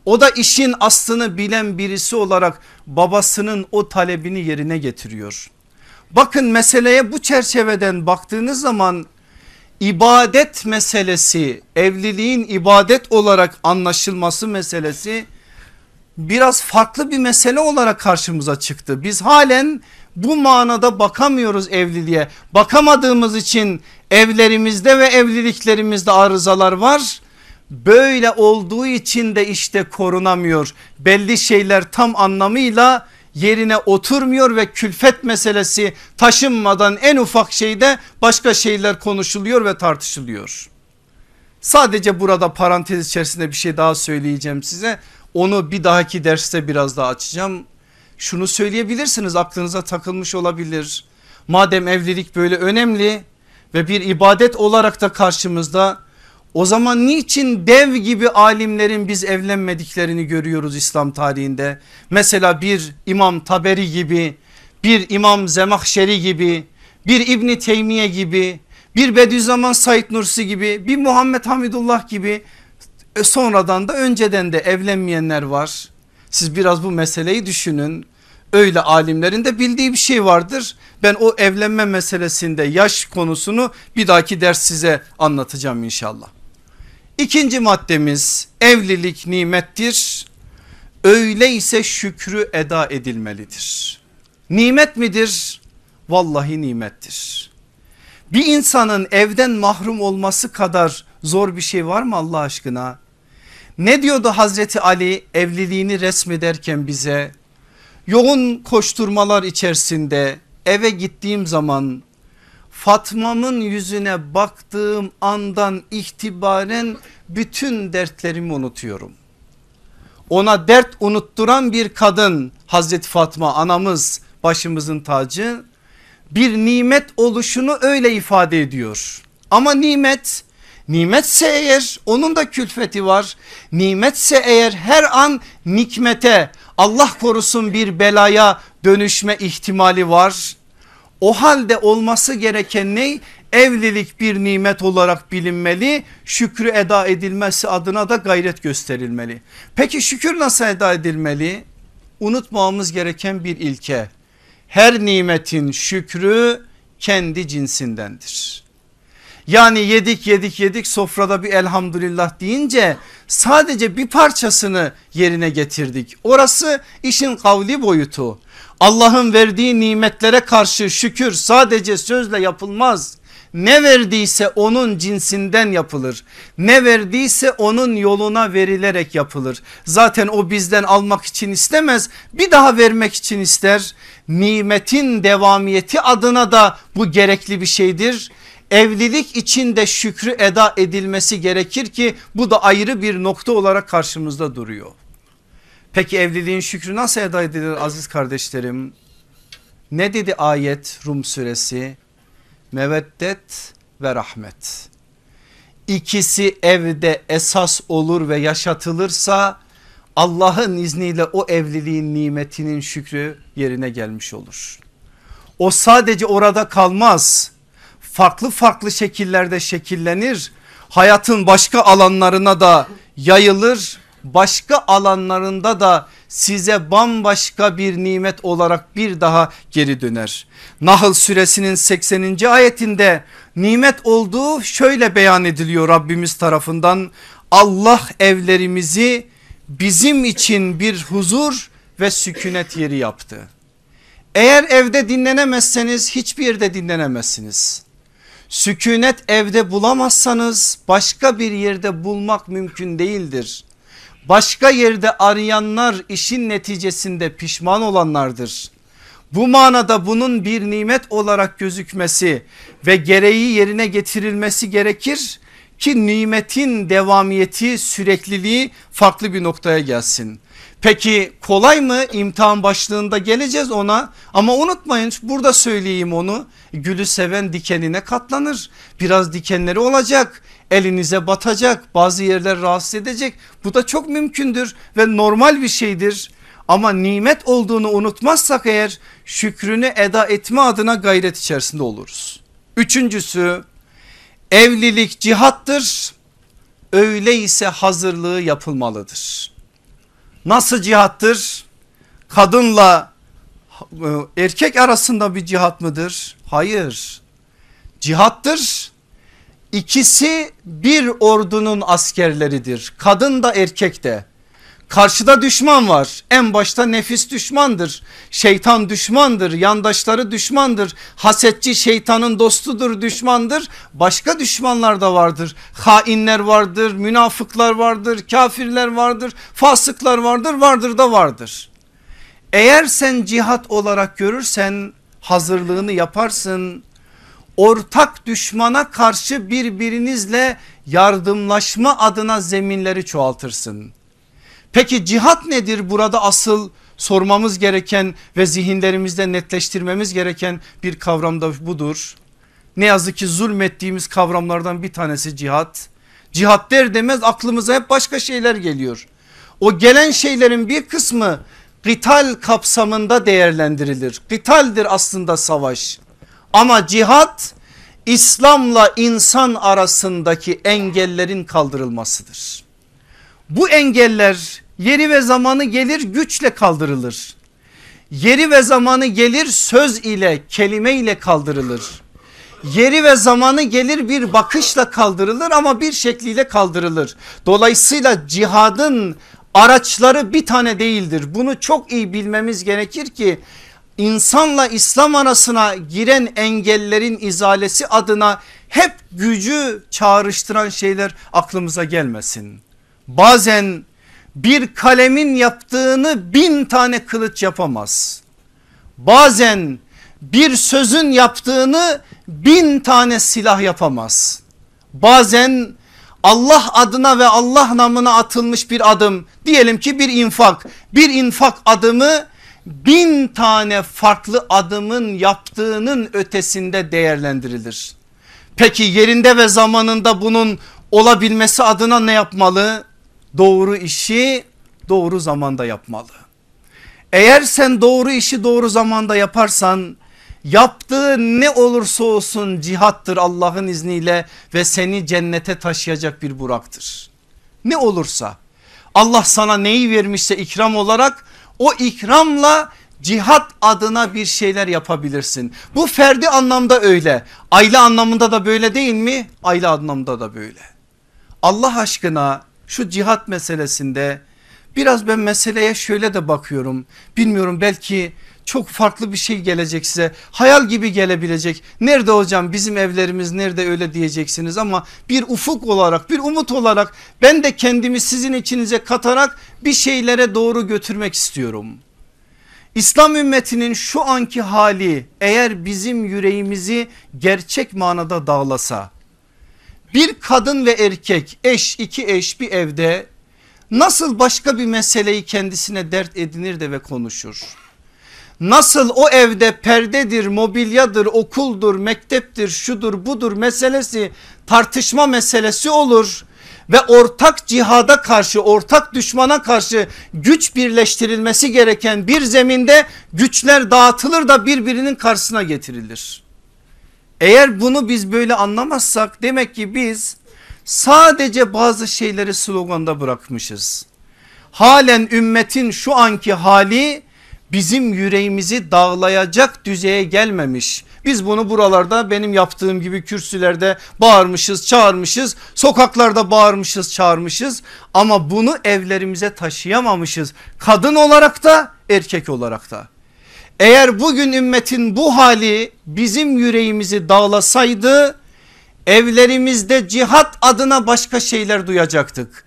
O da işin aslını bilen birisi olarak babasının o talebini yerine getiriyor. Bakın meseleye bu çerçeveden baktığınız zaman ibadet meselesi, evliliğin ibadet olarak anlaşılması meselesi biraz farklı bir mesele olarak karşımıza çıktı. Biz halen bu manada bakamıyoruz evliliğe. Bakamadığımız için evlerimizde ve evliliklerimizde arızalar var. Böyle olduğu için de işte korunamıyor. Belli şeyler tam anlamıyla yerine oturmuyor ve külfet meselesi taşınmadan en ufak şeyde başka şeyler konuşuluyor ve tartışılıyor. Sadece burada parantez içerisinde bir şey daha söyleyeceğim size. Onu bir dahaki derste biraz daha açacağım. Şunu söyleyebilirsiniz, aklınıza takılmış olabilir. Madem evlilik böyle önemli ve bir ibadet olarak da karşımızda, o zaman niçin dev gibi alimlerin biz evlenmediklerini görüyoruz İslam tarihinde? Mesela bir İmam Taberi gibi, bir İmam Zemahşeri gibi, bir İbni Teymiye gibi, bir Bediüzzaman Said Nursi gibi, bir Muhammed Hamidullah gibi sonradan da önceden de evlenmeyenler var. Siz biraz bu meseleyi düşünün. Öyle alimlerin de bildiği bir şey vardır. Ben o evlenme meselesinde yaş konusunu bir dahaki ders size anlatacağım inşallah. İkinci maddemiz evlilik nimettir. Öyleyse şükrü eda edilmelidir. Nimet midir? Vallahi nimettir. Bir insanın evden mahrum olması kadar zor bir şey var mı Allah aşkına? Ne diyordu Hazreti Ali evliliğini resmederken bize? Yoğun koşturmalar içerisinde eve gittiğim zaman Fatma'mın yüzüne baktığım andan itibaren bütün dertlerimi unutuyorum. Ona dert unutturan bir kadın Hazreti Fatma anamız, başımızın tacı, bir nimet oluşunu öyle ifade ediyor. Ama nimet, nimetse eğer onun da külfeti var. Nimetse eğer her an nikmete, Allah korusun bir belaya dönüşme ihtimali var. O halde olması gereken ne? Evlilik bir nimet olarak bilinmeli. Şükrü eda edilmesi adına da gayret gösterilmeli. Peki şükür nasıl eda edilmeli? Unutmamamız gereken bir ilke. Her nimetin şükrü kendi cinsindendir. Yani yedik sofrada bir elhamdülillah deyince sadece bir parçasını yerine getirdik. Orası işin kavli boyutu. Allah'ın verdiği nimetlere karşı şükür sadece sözle yapılmaz. Ne verdiyse onun cinsinden yapılır. Ne verdiyse onun yoluna verilerek yapılır. Zaten o bizden almak için istemez, bir daha vermek için ister. Nimetin devamiyeti adına da bu gerekli bir şeydir. Evlilik içinde şükrü eda edilmesi gerekir ki bu da ayrı bir nokta olarak karşımızda duruyor. Peki evliliğin şükrü nasıl eda edilir aziz kardeşlerim? Ne dedi ayet Rum suresi? Meveddet ve rahmet. İkisi evde esas olur ve yaşatılırsa Allah'ın izniyle o evliliğin nimetinin şükrü yerine gelmiş olur. O sadece orada kalmaz. Farklı farklı şekillerde şekillenir. Hayatın başka alanlarına da yayılır. Başka alanlarında da size bambaşka bir nimet olarak bir daha geri döner. Nahl suresinin 80. ayetinde nimet olduğu şöyle beyan ediliyor Rabbimiz tarafından. Allah evlerimizi bizim için bir huzur ve sükunet yeri yaptı. Eğer evde dinlenemezseniz hiçbir yerde dinlenemezsiniz. Sükunet evde bulamazsanız başka bir yerde bulmak mümkün değildir. Başka yerde arayanlar işin neticesinde pişman olanlardır. Bu manada bunun bir nimet olarak gözükmesi ve gereği yerine getirilmesi gerekir ki nimetin devamiyeti, sürekliliği farklı bir noktaya gelsin. Peki kolay mı? İmtihan başlığında geleceğiz ona ama unutmayın, burada söyleyeyim onu. Gülü seven dikenine katlanır. Biraz dikenleri olacak, elinize batacak, bazı yerler rahatsız edecek. Bu da çok mümkündür ve normal bir şeydir. Ama nimet olduğunu unutmazsak eğer şükrünü eda etme adına gayret içerisinde oluruz. Üçüncüsü, evlilik cihattır. Öyleyse hazırlığı yapılmalıdır. Nasıl cihattır? Kadınla erkek arasında bir cihat mıdır? Hayır. Cihattır. İkisi bir ordunun askerleridir. Kadın da erkek de. Karşıda düşman var. En başta nefis düşmandır. Şeytan düşmandır. Yandaşları düşmandır. Hasetçi şeytanın dostudur, düşmandır. Başka düşmanlar da vardır. Hainler vardır, münafıklar vardır, kafirler vardır, fasıklar vardır, vardır da vardır. Eğer sen cihat olarak görürsen hazırlığını yaparsın. Ortak düşmana karşı birbirinizle yardımlaşma adına zeminleri çoğaltırsın. Peki cihat nedir? Burada asıl sormamız gereken ve zihinlerimizde netleştirmemiz gereken bir kavram da budur. Ne yazık ki zulmettiğimiz kavramlardan bir tanesi cihat. Cihat der demez aklımıza hep başka şeyler geliyor. O gelen şeylerin bir kısmı gıtal kapsamında değerlendirilir. Gıtaldir aslında savaş. Ama cihat İslam'la insan arasındaki engellerin kaldırılmasıdır. Bu engeller yeri ve zamanı gelir, güçle kaldırılır. Yeri ve zamanı gelir, söz ile, kelime ile kaldırılır. Yeri ve zamanı gelir, bir bakışla kaldırılır ama bir şekliyle kaldırılır. Dolayısıyla cihadın araçları bir tane değildir. Bunu çok iyi bilmemiz gerekir ki İnsanla İslam arasına giren engellerin izalesi adına hep gücü çağrıştıran şeyler aklımıza gelmesin. Bazen bir kalemin yaptığını 1000 tane kılıç yapamaz. Bazen bir sözün yaptığını 1000 tane silah yapamaz. Bazen Allah adına ve Allah namına atılmış bir adım, diyelim ki bir infak adımı 1000 tane farklı adımın yaptığının ötesinde değerlendirilir. Peki yerinde ve zamanında bunun olabilmesi adına ne yapmalı? Doğru işi doğru zamanda yapmalı. Eğer sen doğru işi doğru zamanda yaparsan, yaptığı ne olursa olsun cihattır Allah'ın izniyle ve seni cennete taşıyacak bir buraktır. Ne olursa, Allah sana neyi vermişse ikram olarak, o ikramla cihat adına bir şeyler yapabilirsin. Bu ferdi anlamda öyle. Aile anlamında da böyle değil mi? Aile anlamında da böyle. Allah aşkına şu cihat meselesinde biraz ben meseleye şöyle de bakıyorum. Bilmiyorum, belki çok farklı bir şey gelecek size. Hayal gibi gelebilecek. Nerede hocam bizim evlerimiz, nerede öyle diyeceksiniz ama bir ufuk olarak, bir umut olarak ben de kendimi sizin içinize katarak bir şeylere doğru götürmek istiyorum. İslam ümmetinin şu anki hali eğer bizim yüreğimizi gerçek manada dağlasa, bir kadın ve erkek, eş, iki eş bir evde nasıl başka bir meseleyi kendisine dert edinir de ve konuşur? Nasıl o evde perdedir, mobilyadır, okuldur, mekteptir, şudur budur meselesi, tartışma meselesi olur ve ortak cihada karşı, ortak düşmana karşı güç birleştirilmesi gereken bir zeminde güçler dağıtılır da birbirinin karşısına getirilir. Eğer bunu biz böyle anlamazsak demek ki biz sadece bazı şeyleri sloganda bırakmışız. Halen ümmetin şu anki hali bizim yüreğimizi dağlayacak düzeye gelmemiş. Biz bunu buralarda benim yaptığım gibi kürsülerde bağırmışız, çağırmışız, sokaklarda bağırmışız, çağırmışız ama bunu evlerimize taşıyamamışız. Kadın olarak da erkek olarak da. Eğer bugün ümmetin bu hali bizim yüreğimizi dağlasaydı evlerimizde cihat adına başka şeyler duyacaktık.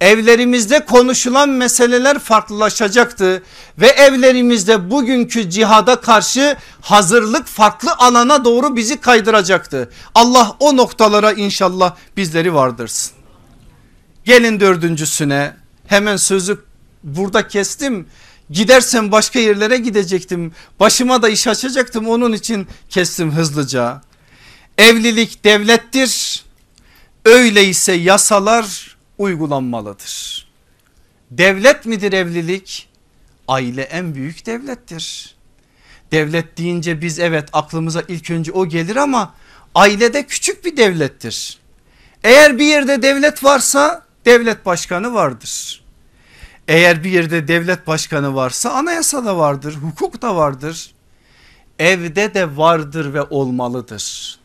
Evlerimizde konuşulan meseleler farklılaşacaktı ve evlerimizde bugünkü cihada karşı hazırlık farklı alana doğru bizi kaydıracaktı. Allah o noktalara inşallah bizleri vardırsın. Gelin dördüncüsüne, hemen sözü burada kestim. Gidersem başka yerlere gidecektim. Başıma da iş açacaktım, onun için kestim hızlıca. Evlilik devlettir. Öyleyse yasalar uygulanmalıdır. Devlet midir evlilik? Aile en büyük devlettir. Devlet deyince biz evet aklımıza ilk önce o gelir ama aile de küçük bir devlettir. Eğer bir yerde devlet varsa devlet başkanı vardır. Eğer bir yerde devlet başkanı varsa anayasada vardır, hukuk da vardır. Evde de vardır ve olmalıdır.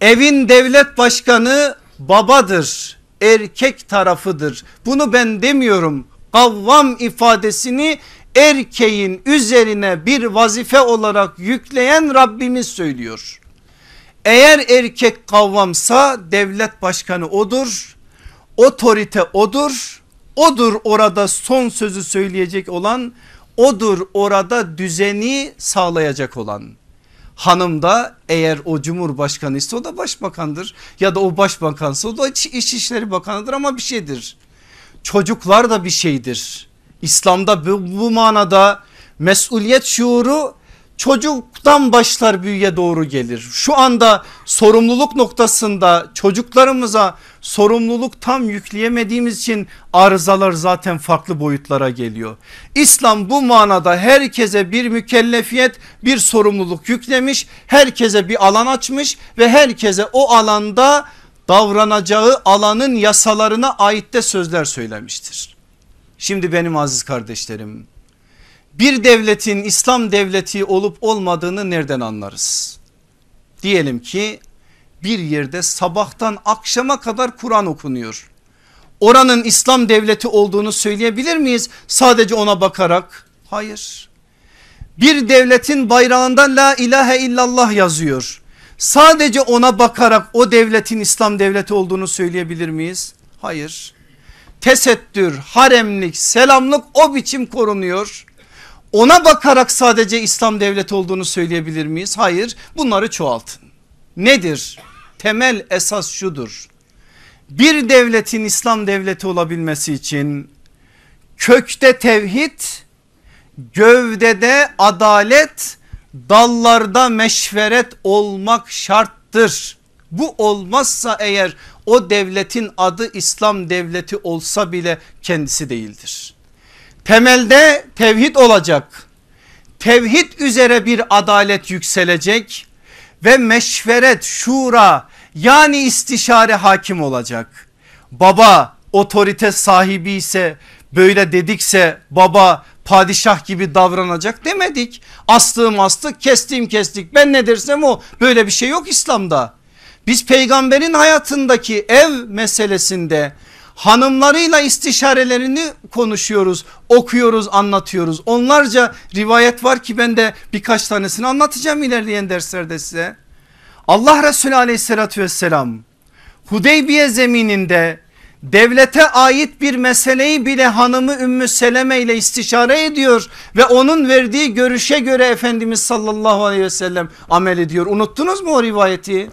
Evin devlet başkanı babadır. Erkek tarafıdır. Bunu ben demiyorum. Kavvam ifadesini erkeğin üzerine bir vazife olarak yükleyen Rabbimiz söylüyor. Eğer erkek kavvamsa devlet başkanı odur. Otorite odur. Odur orada son sözü söyleyecek olan. Odur orada düzeni sağlayacak olan. Hanım da eğer o cumhurbaşkanı ise o da başbakandır ya da o başbakansa o da İçişleri Bakanı'dır ama bir şeydir. Çocuklar da bir şeydir. İslam'da bu manada mesuliyet şuuru çocuktan başlar büyüye doğru gelir. Şu anda sorumluluk noktasında çocuklarımıza sorumluluk tam yükleyemediğimiz için arızalar zaten farklı boyutlara geliyor. İslam bu manada herkese bir mükellefiyet, bir sorumluluk yüklemiş, herkese bir alan açmış ve herkese o alanda davranacağı alanın yasalarına ait de sözler söylemiştir. Şimdi benim aziz kardeşlerim, bir devletin İslam devleti olup olmadığını nereden anlarız? Diyelim ki bir yerde sabahtan akşama kadar Kur'an okunuyor. Oranın İslam devleti olduğunu söyleyebilir miyiz? Sadece ona bakarak hayır. Bir devletin bayrağında la ilahe illallah yazıyor. Sadece ona bakarak o devletin İslam devleti olduğunu söyleyebilir miyiz? Hayır. Tesettür, haremlik, selamlık o biçim korunuyor. Ona bakarak sadece İslam devleti olduğunu söyleyebilir miyiz? Hayır. Bunları çoğaltın. Nedir? Temel esas şudur. Bir devletin İslam devleti olabilmesi için kökte tevhid, gövdede adalet, dallarda meşveret olmak şarttır. Bu olmazsa eğer o devletin adı İslam devleti olsa bile kendisi değildir. Temelde tevhid olacak. Tevhid üzere bir adalet yükselecek ve meşveret, şura yani istişare hakim olacak. Baba otorite sahibi ise, böyle dedikse baba padişah gibi davranacak demedik. Astığım astık, kestiğim kestik, ben ne dersem o, böyle bir şey yok İslam'da. Biz peygamberin hayatındaki ev meselesinde hanımlarıyla istişarelerini konuşuyoruz, okuyoruz, anlatıyoruz. Onlarca rivayet var ki ben de birkaç tanesini anlatacağım ilerleyen derslerde size. Allah Resulü aleyhissalatü vesselam Hudeybiye zemininde devlete ait bir meseleyi bile hanımı Ümmü Seleme ile istişare ediyor ve onun verdiği görüşe göre Efendimiz sallallahu aleyhi ve sellem amel ediyor. Unuttunuz mu o rivayeti?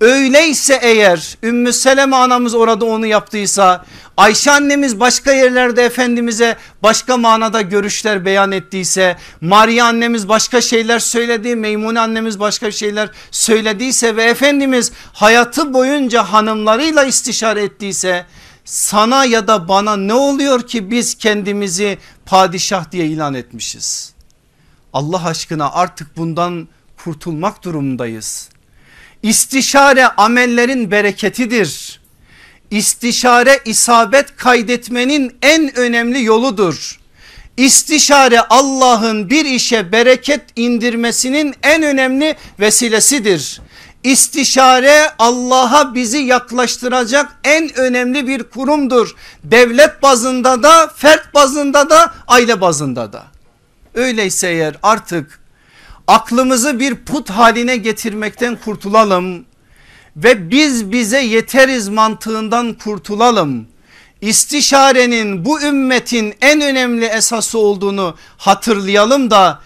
Öyleyse eğer Ümmü Seleme anamız orada onu yaptıysa, Ayşe annemiz başka yerlerde Efendimiz'e başka manada görüşler beyan ettiyse, Maria annemiz başka şeyler söyledi, Meymune annemiz başka şeyler söylediyse ve Efendimiz hayatı boyunca hanımlarıyla istişare ettiyse, sana ya da bana ne oluyor ki biz kendimizi padişah diye ilan etmişiz? Allah aşkına artık bundan kurtulmak durumundayız. İstişare amellerin bereketidir. İstişare isabet kaydetmenin en önemli yoludur. İstişare Allah'ın bir işe bereket indirmesinin en önemli vesilesidir. İstişare Allah'a bizi yaklaştıracak en önemli bir kurumdur. Devlet bazında da, fert bazında da, aile bazında da. Öyleyse eğer artık aklımızı bir put haline getirmekten kurtulalım ve biz bize yeteriz mantığından kurtulalım. İstişarenin bu ümmetin en önemli esası olduğunu hatırlayalım da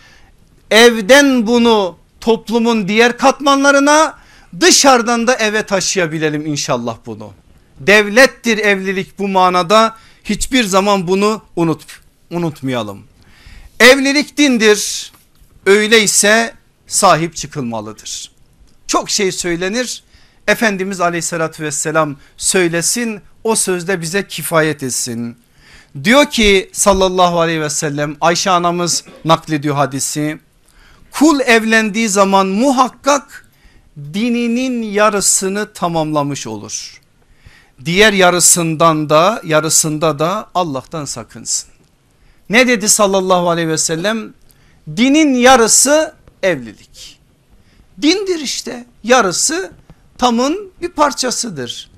evden bunu toplumun diğer katmanlarına, dışarıdan da eve taşıyabilelim inşallah bunu. Devlettir evlilik bu manada, hiçbir zaman bunu unutmayalım. Evlilik dindir. Öyleyse sahip çıkılmalıdır. Çok şey söylenir. Efendimiz aleyhissalatü vesselam söylesin, o sözde bize kifayet etsin. Diyor ki sallallahu aleyhi ve sellem, Ayşe anamız naklediyor hadisi. Kul evlendiği zaman muhakkak dininin yarısını tamamlamış olur. Diğer yarısında da Allah'tan sakınsın. Ne dedi sallallahu aleyhi ve sellem? Dinin yarısı evlilik. Dindir işte, yarısı tamın bir parçasıdır.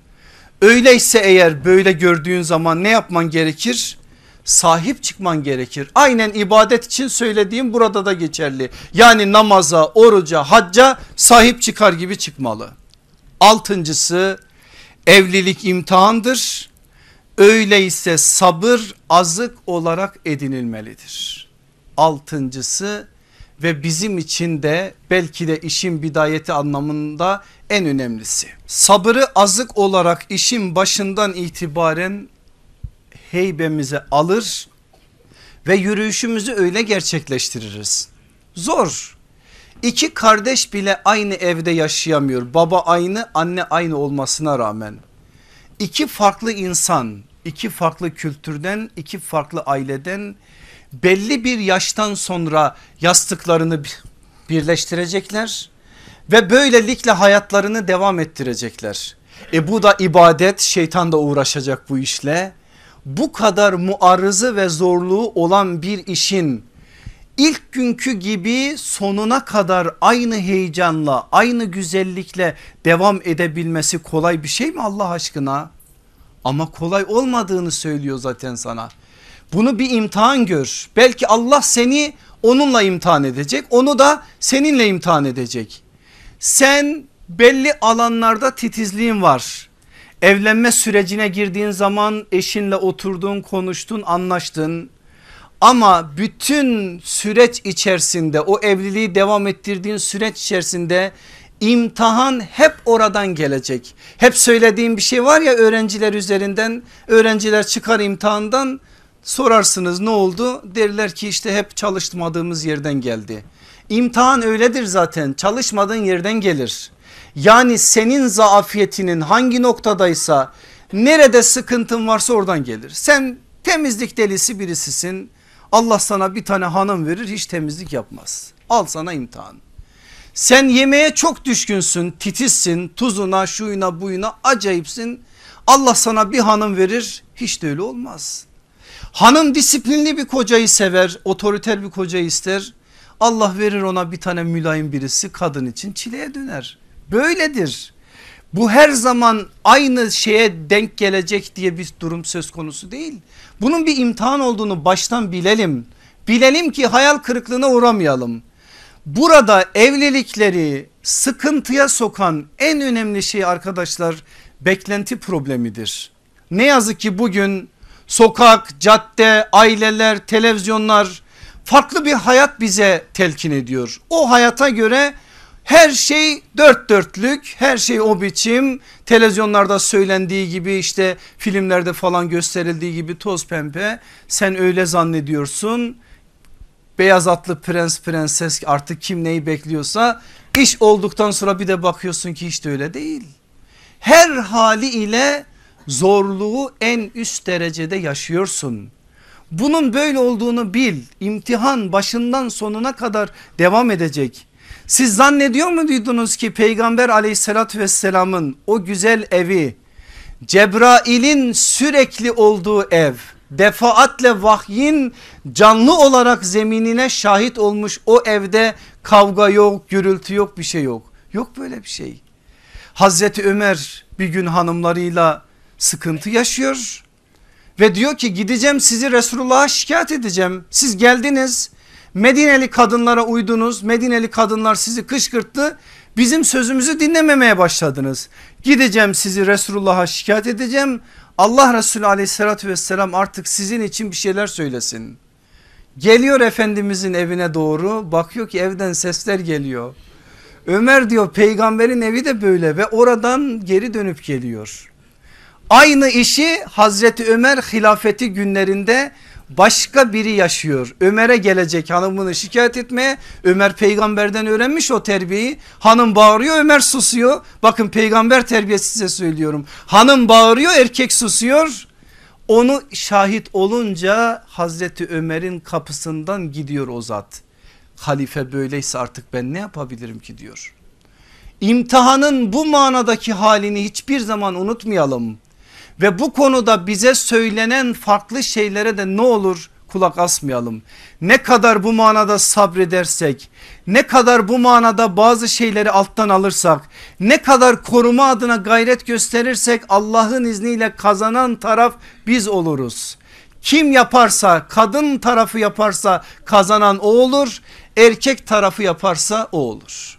Öyleyse eğer böyle gördüğün zaman ne yapman gerekir? Sahip çıkman gerekir. Aynen ibadet için söylediğim burada da geçerli. Yani namaza, oruca, hacca sahip çıkar gibi çıkmalı. Altıncısı, evlilik imtihandır. Öyleyse sabır azık olarak edinilmelidir. Altıncısı ve bizim için de belki de işin bidayeti anlamında en önemlisi. Sabrı azık olarak işin başından itibaren heybemize alır ve yürüyüşümüzü öyle gerçekleştiririz. Zor. İki kardeş bile aynı evde yaşayamıyor. Baba aynı, anne aynı olmasına rağmen. İki farklı insan, iki farklı kültürden, iki farklı aileden belli bir yaştan sonra yastıklarını birleştirecekler ve böylelikle hayatlarını devam ettirecekler. Bu da ibadet, şeytan da uğraşacak bu işle. Bu kadar muarızı ve zorluğu olan bir işin ilk günkü gibi sonuna kadar aynı heyecanla, aynı güzellikle devam edebilmesi kolay bir şey mi Allah aşkına? Ama kolay olmadığını söylüyor zaten sana. Bunu bir imtihan gör. Belki Allah seni onunla imtihan edecek, onu da seninle imtihan edecek. Sen belli alanlarda titizliğin var. Evlenme sürecine girdiğin zaman eşinle oturdun, konuştun, anlaştın. Ama bütün süreç içerisinde, o evliliği devam ettirdiğin süreç içerisinde imtihan hep oradan gelecek. Hep söylediğim bir şey var ya öğrenciler üzerinden, öğrenciler çıkar imtihandan. Sorarsınız ne oldu? Derler ki işte hep çalışmadığımız yerden geldi. İmtihan öyledir zaten, çalışmadığın yerden gelir. Yani senin zaafiyetinin hangi noktadaysa, nerede sıkıntın varsa oradan gelir. Sen temizlik delisi birisisin. Allah sana bir tane hanım verir, hiç temizlik yapmaz. Al sana imtihan. Sen yemeğe çok düşkünsün, titizsin, tuzuna, şuyuna, buyuna acayipsin. Allah sana bir hanım verir, hiç de öyle olmaz. Hanım disiplinli bir kocayı sever, otoriter bir kocayı ister. Allah verir ona bir tane mülayim birisi, kadın için çileye döner. Böyledir. Bu her zaman aynı şeye denk gelecek diye bir durum söz konusu değil. Bunun bir imtihan olduğunu baştan bilelim. Bilelim ki hayal kırıklığına uğramayalım. Burada evlilikleri sıkıntıya sokan en önemli şey arkadaşlar beklenti problemidir. Ne yazık ki bugün sokak, cadde, aileler, televizyonlar farklı bir hayat bize telkin ediyor. O hayata göre Her şey dört dörtlük, her şey o biçim, televizyonlarda söylendiği gibi, işte filmlerde falan gösterildiği gibi toz pembe. Sen öyle zannediyorsun. Beyaz atlı prens prenses, artık kim neyi bekliyorsa, iş olduktan sonra bir de bakıyorsun ki hiç de öyle değil. Her haliyle zorluğu en üst derecede yaşıyorsun. Bunun böyle olduğunu bil. İmtihan başından sonuna kadar devam edecek. Siz zannediyor muydunuz ki Peygamber aleyhissalatü vesselamın o güzel evi, Cebrail'in sürekli olduğu ev, defaatle vahyin canlı olarak zeminine şahit olmuş o evde kavga yok, gürültü yok, bir şey yok. Yok böyle bir şey. Hazreti Ömer bir gün hanımlarıyla sıkıntı yaşıyor ve diyor ki gideceğim sizi Resulullah'a şikayet edeceğim. Siz geldiniz, Medineli kadınlara uydunuz, Medineli kadınlar sizi kışkırttı, bizim sözümüzü dinlememeye başladınız. Gideceğim sizi Resulullah'a şikayet edeceğim. Allah Resulü aleyhissalatü vesselam artık sizin için bir şeyler söylesin. Geliyor Efendimizin evine doğru, bakıyor ki evden sesler geliyor. Ömer diyor peygamberin evi de böyle, ve oradan geri dönüp geliyor. Aynı işi Hazreti Ömer hilafeti günlerinde başka biri yaşıyor. Ömer'e gelecek hanımını şikayet etmeye. Ömer peygamberden öğrenmiş o terbiyeyi. Hanım bağırıyor, Ömer susuyor. Bakın peygamber terbiyesi, size söylüyorum. Hanım bağırıyor, erkek susuyor. Onu şahit olunca Hazreti Ömer'in kapısından gidiyor o zat. Halife böyleyse artık ben ne yapabilirim ki diyor. İmtihanın bu manadaki halini hiçbir zaman unutmayalım. Ve bu konuda bize söylenen farklı şeylere de ne olur kulak asmayalım. Ne kadar bu manada sabredersek, ne kadar bu manada bazı şeyleri alttan alırsak, ne kadar koruma adına gayret gösterirsek Allah'ın izniyle kazanan taraf biz oluruz. Kim yaparsa, kadın tarafı yaparsa kazanan o olur, erkek tarafı yaparsa o olur.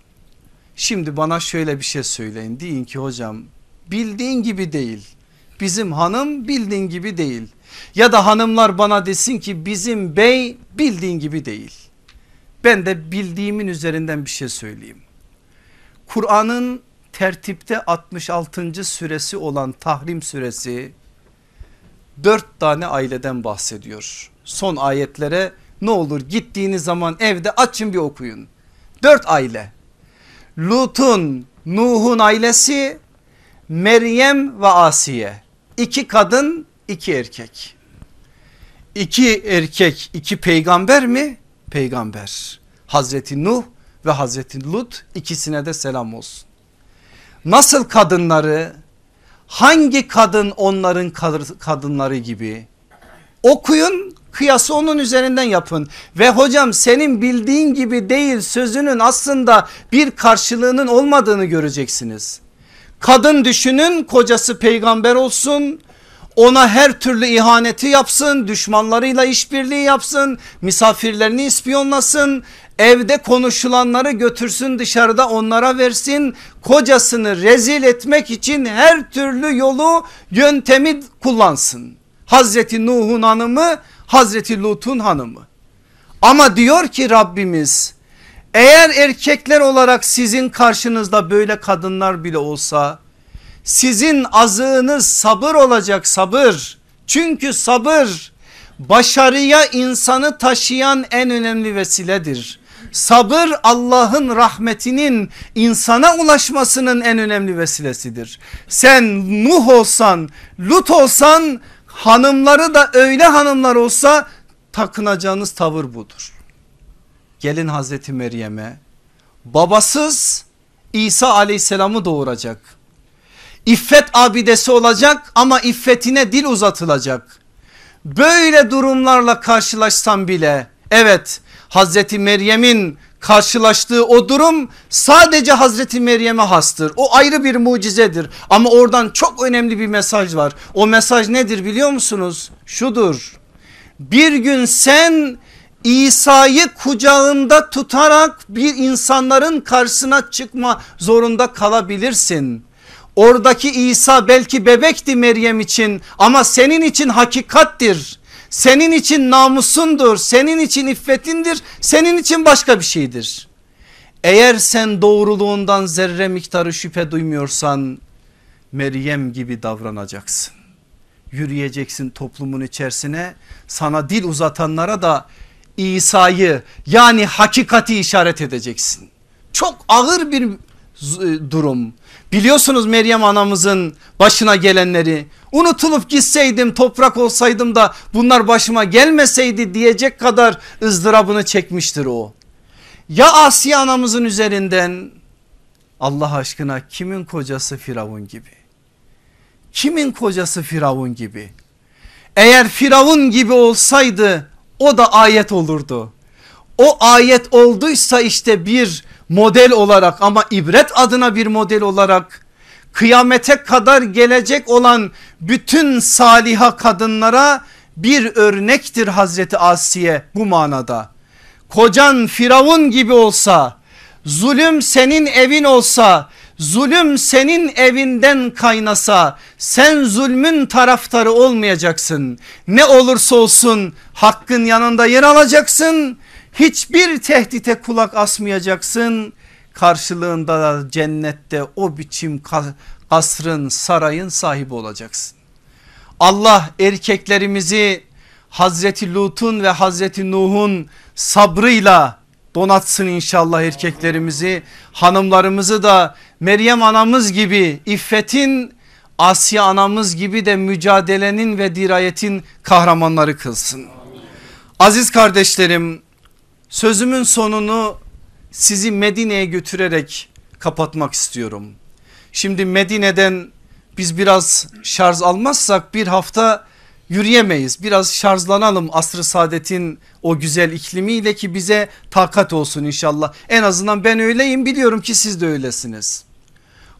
Şimdi bana şöyle bir şey söyleyin, deyin ki hocam bildiğin gibi değil. Bizim hanım bildiğin gibi değil, ya da hanımlar bana desin ki bizim bey bildiğin gibi değil. Ben de bildiğimin üzerinden bir şey söyleyeyim. Kur'an'ın tertipte 66. suresi olan Tahrim suresi 4 tane aileden bahsediyor. Son ayetlere ne olur gittiğiniz zaman evde açın bir okuyun. 4 aile. Lut'un, Nuh'un ailesi, Meryem ve Asiye. 2 kadın, 2 erkek. 2 erkek, 2 peygamber mi? Peygamber. Hazreti Nuh ve Hazreti Lut, ikisine de selam olsun. Nasıl kadınları, hangi kadın onların kadınları gibi? Okuyun, kıyası onun üzerinden yapın. Ve hocam senin bildiğin gibi değil sözünün aslında bir karşılığının olmadığını göreceksiniz. Kadın düşünün, kocası peygamber olsun, ona her türlü ihaneti yapsın, düşmanlarıyla işbirliği yapsın, misafirlerini ispiyonlasın, evde konuşulanları götürsün dışarıda onlara versin, kocasını rezil etmek için her türlü yolu, yöntemi kullansın. Hazreti Nuh'un hanımı, Hazreti Lut'un hanımı. Ama diyor ki Rabbimiz, eğer erkekler olarak sizin karşınızda böyle kadınlar bile olsa sizin azığınız sabır olacak, sabır. Çünkü sabır başarıya insanı taşıyan en önemli vesiledir. Sabır Allah'ın rahmetinin insana ulaşmasının en önemli vesilesidir. Sen Nuh olsan, Lut olsan, hanımları da öyle hanımlar olsa takınacağınız tavır budur. Gelin Hazreti Meryem'e, babasız İsa aleyhisselamı doğuracak. İffet abidesi olacak ama iffetine dil uzatılacak. Böyle durumlarla karşılaşsam bile, evet Hazreti Meryem'in karşılaştığı o durum sadece Hazreti Meryem'e hastır. O ayrı bir mucizedir ama oradan çok önemli bir mesaj var. O mesaj nedir biliyor musunuz? Şudur: bir gün sen İsa'yı kucağında tutarak bir insanların karşısına çıkma zorunda kalabilirsin. Oradaki İsa belki bebekti Meryem için ama senin için hakikattir. Senin için namusundur, senin için iffetindir, senin için başka bir şeydir. Eğer sen doğruluğundan zerre miktarı şüphe duymuyorsan Meryem gibi davranacaksın. Yürüyeceksin toplumun içerisine, sana dil uzatanlara da İsa'yı yani hakikati işaret edeceksin. Çok ağır bir durum. Biliyorsunuz Meryem anamızın başına gelenleri, unutulup gitseydim, toprak olsaydım da bunlar başıma gelmeseydi diyecek kadar ızdırabını çekmiştir o. Ya Asiye anamızın üzerinden, Allah aşkına kimin kocası Firavun gibi? Kimin kocası Firavun gibi? Eğer Firavun gibi olsaydı o da ayet olurdu. O ayet olduysa işte bir model olarak, ama ibret adına bir model olarak kıyamete kadar gelecek olan bütün saliha kadınlara bir örnektir Hazreti Asiye bu manada. Kocan Firavun gibi olsa, zulüm senin evin olsa, zulüm senin evinden kaynasa, sen zulmün taraftarı olmayacaksın. Ne olursa olsun hakkın yanında yer alacaksın. Hiçbir tehdite kulak asmayacaksın. Karşılığında da cennette o biçim kasrın, sarayın sahibi olacaksın. Allah erkeklerimizi Hazreti Lut'un ve Hazreti Nuh'un sabrıyla donatsın inşallah erkeklerimizi. Hanımlarımızı da Meryem anamız gibi iffetin, Asiye anamız gibi de mücadelenin ve dirayetin kahramanları kılsın. Aziz kardeşlerim, sözümün sonunu sizi Medine'ye götürerek kapatmak istiyorum. Şimdi Medine'den biz biraz şarj almazsak bir hafta yürüyemeyiz. Biraz şarjlanalım asr-ı saadetin o güzel iklimiyle ki bize takat olsun inşallah. En azından ben öyleyim, biliyorum ki siz de öylesiniz.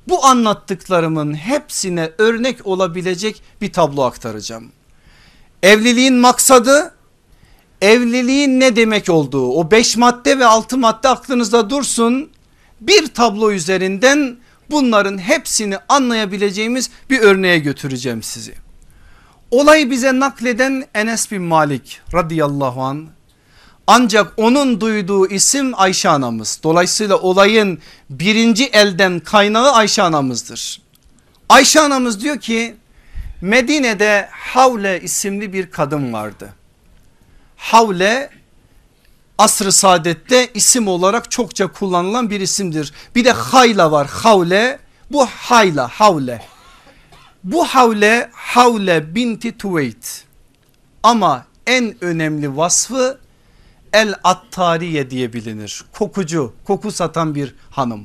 Bu anlattıklarımın hepsine örnek olabilecek bir tablo aktaracağım. Evliliğin maksadı, evliliğin ne demek olduğu, o 5 madde ve 6 madde aklınızda dursun. Bir tablo üzerinden bunların hepsini anlayabileceğimiz bir örneğe götüreceğim sizi. Olayı bize nakleden Enes bin Malik radıyallahu anh, ancak onun duyduğu isim Ayşe anamız. Dolayısıyla olayın birinci elden kaynağı Ayşe anamızdır. Ayşe anamız diyor ki Medine'de Havle isimli bir kadın vardı. Havle asr-ı saadette isim olarak çokça kullanılan bir isimdir. Bir de Hayla var, Havle, bu Hayla, Havle. Bu Havle, Havle binti Tuveyt, ama en önemli vasfı El-Attariye diye bilinir. Kokucu, koku satan bir hanım.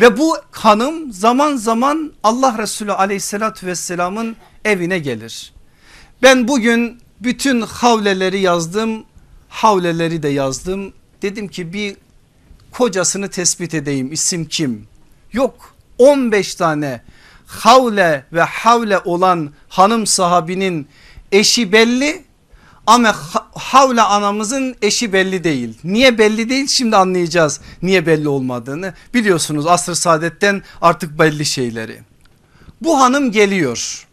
Ve bu hanım zaman zaman Allah Resulü aleyhissalatü vesselamın evine gelir. Ben bugün bütün havleleri yazdım, havleleri de yazdım. Dedim ki bir kocasını tespit edeyim, isim kim? Yok, 15 tane havle ve havle olan hanım sahabinin eşi belli, ama Havle anamızın eşi belli değil. Niye belli değil? Şimdi anlayacağız niye belli olmadığını. Biliyorsunuz asr-ı saadetten artık belli şeyleri. Bu hanım geliyor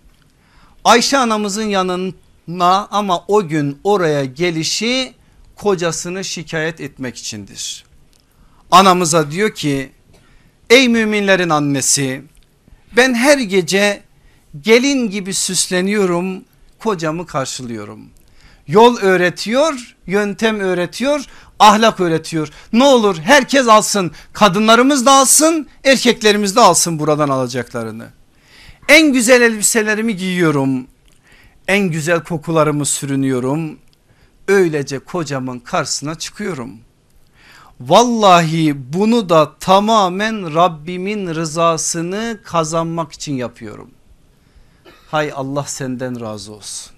Ayşe anamızın yanına, ama o gün oraya gelişi kocasını şikayet etmek içindir. Anamıza diyor ki ey müminlerin annesi, ben her gece gelin gibi süsleniyorum, kocamı karşılıyorum. Yol öğretiyor, yöntem öğretiyor, ahlak öğretiyor. Ne olur herkes alsın, kadınlarımız da alsın, erkeklerimiz de alsın buradan alacaklarını. En güzel elbiselerimi giyiyorum, en güzel kokularımı sürünüyorum, öylece kocamın karşısına çıkıyorum. Vallahi bunu da tamamen Rabbimin rızasını kazanmak için yapıyorum. Hay Allah senden razı olsun.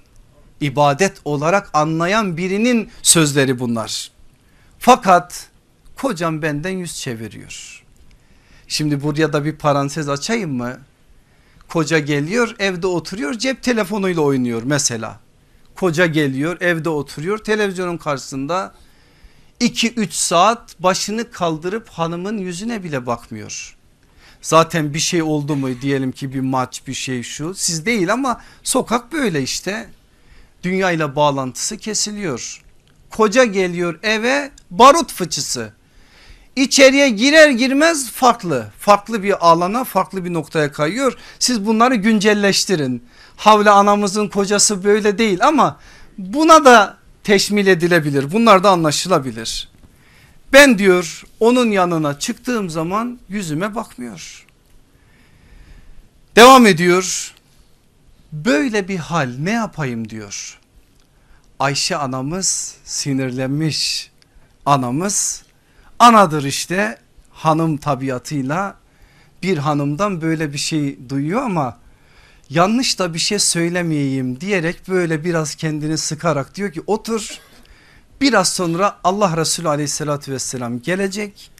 İbadet olarak anlayan birinin sözleri bunlar. Fakat kocam benden yüz çeviriyor. Şimdi buraya da bir parantez açayım mı? Koca geliyor, evde oturuyor, cep telefonuyla oynuyor mesela. Koca geliyor, evde oturuyor, televizyonun karşısında 2-3 saat başını kaldırıp hanımın yüzüne bile bakmıyor. Zaten bir şey oldu mu, diyelim ki bir maç, bir şey, şu siz değil ama sokak böyle işte. Dünyayla bağlantısı kesiliyor. Koca geliyor eve, barut fıçısı. İçeriye girer girmez farklı bir alana, farklı bir noktaya kayıyor. Siz bunları güncelleştirin. Havle anamızın kocası böyle değil ama buna da teşmil edilebilir. Bunlar da anlaşılabilir. Ben diyor onun yanına çıktığım zaman yüzüme bakmıyor. Devam ediyor. Böyle bir hal ne yapayım diyor. Ayşe anamız sinirlenmiş. Anamız anadır işte, hanım tabiatıyla bir hanımdan böyle bir şey duyuyor ama yanlış da bir şey söylemeyeyim diyerek böyle biraz kendini sıkarak diyor ki otur, biraz sonra Allah Resulü aleyhissalatü vesselam gelecek,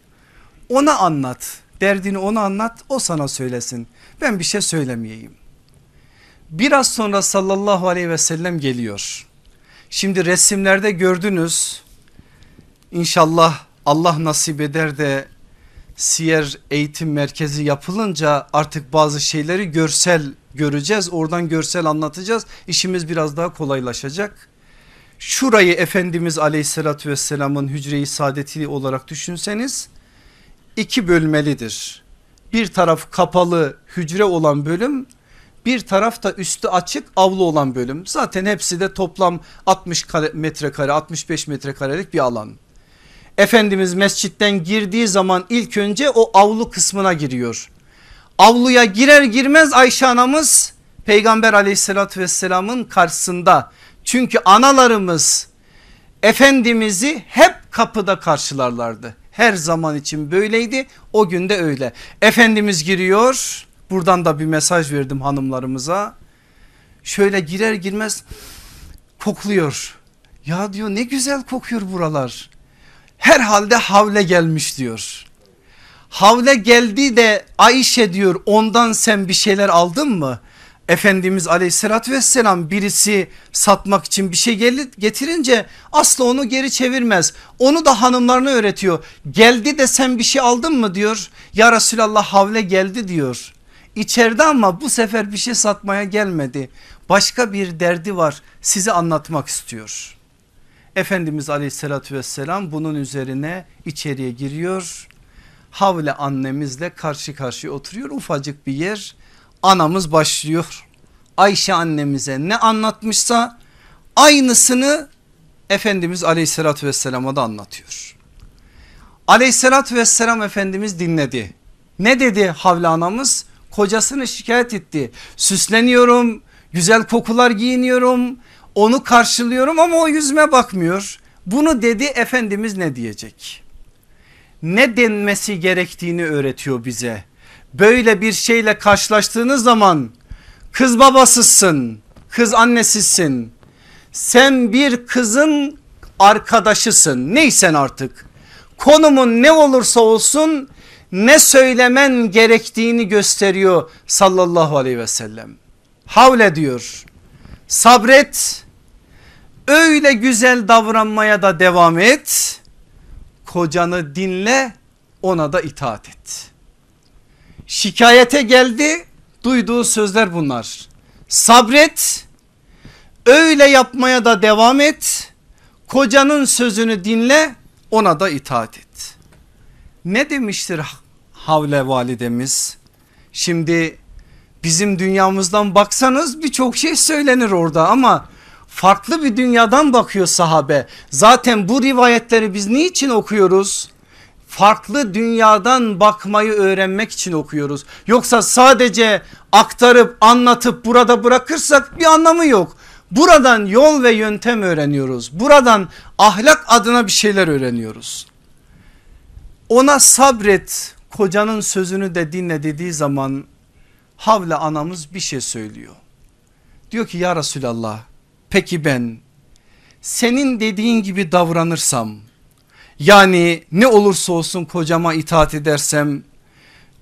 ona anlat, derdini ona anlat, o sana söylesin, ben bir şey söylemeyeyim. Biraz sonra sallallahu aleyhi ve sellem geliyor. Şimdi resimlerde gördünüz, inşallah Allah nasip eder de Siyer Eğitim Merkezi yapılınca artık bazı şeyleri görsel göreceğiz. Oradan görsel anlatacağız. İşimiz biraz daha kolaylaşacak. Şurayı Efendimiz aleyhissalatü vesselamın hücre-i saadeti olarak düşünseniz, iki bölmelidir. Bir taraf kapalı hücre olan bölüm, bir taraf da üstü açık avlu olan bölüm. Zaten hepsi de toplam 65 metrekarelik bir alan. Efendimiz mescitten girdiği zaman ilk önce o avlu kısmına giriyor. Avluya girer girmez Ayşe anamız Peygamber aleyhissalatü vesselamın karşısında. Çünkü analarımız Efendimiz'i hep kapıda karşılarlardı. Her zaman için böyleydi, o gün de öyle. Efendimiz giriyor, buradan da bir mesaj verdim hanımlarımıza. Şöyle girer girmez kokluyor. Ya diyor ne güzel kokuyor buralar. Herhalde havle gelmiş diyor. Havle geldi de Ayşe diyor ondan sen bir şeyler aldın mı? Efendimiz aleyhissalatü vesselam birisi satmak için bir şey getirince asla onu geri çevirmez. Onu da hanımlarına öğretiyor. Geldi de sen bir şey aldın mı diyor. Ya Resulallah havle geldi diyor. İçeride ama bu sefer bir şey satmaya gelmedi. Başka bir derdi var, size anlatmak istiyor. Efendimiz aleyhissalatü vesselam bunun üzerine içeriye giriyor. Havle annemizle karşı karşıya oturuyor, ufacık bir yer. Anamız başlıyor. Ayşe annemize ne anlatmışsa aynısını Efendimiz aleyhissalatü vesselama da anlatıyor. Aleyhissalatü vesselam Efendimiz dinledi. Ne dedi Havle anamız? Kocasını şikayet etti. Süsleniyorum, güzel kokular giyiniyorum, onu karşılıyorum ama o yüzüme bakmıyor. Bunu dedi, Efendimiz ne diyecek? Ne denmesi gerektiğini öğretiyor bize. Böyle bir şeyle karşılaştığınız zaman kız babasızsın, kız annesizsin. Sen bir kızın arkadaşısın. Neysen artık. Konumun ne olursa olsun ne söylemen gerektiğini gösteriyor sallallahu aleyhi ve sellem. Havle diyor. Sabret. Öyle güzel davranmaya da devam et, kocanı dinle, ona da itaat et. Şikayete geldi, duyduğu sözler bunlar. Sabret, öyle yapmaya da devam et, kocanın sözünü dinle, ona da itaat et. Ne demiştir Havle validemiz? Şimdi bizim dünyamızdan baksanız birçok şey söylenir orada ama farklı bir dünyadan bakıyor sahabe. Zaten bu rivayetleri biz niçin okuyoruz? Farklı dünyadan bakmayı öğrenmek için okuyoruz. Yoksa sadece aktarıp anlatıp burada bırakırsak bir anlamı yok. Buradan yol ve yöntem öğreniyoruz. Buradan ahlak adına bir şeyler öğreniyoruz. Ona sabret, kocanın sözünü de dinle dediği zaman Havle anamız bir şey söylüyor. Diyor ki ya Resulallah, peki ben senin dediğin gibi davranırsam, yani ne olursa olsun kocama itaat edersem,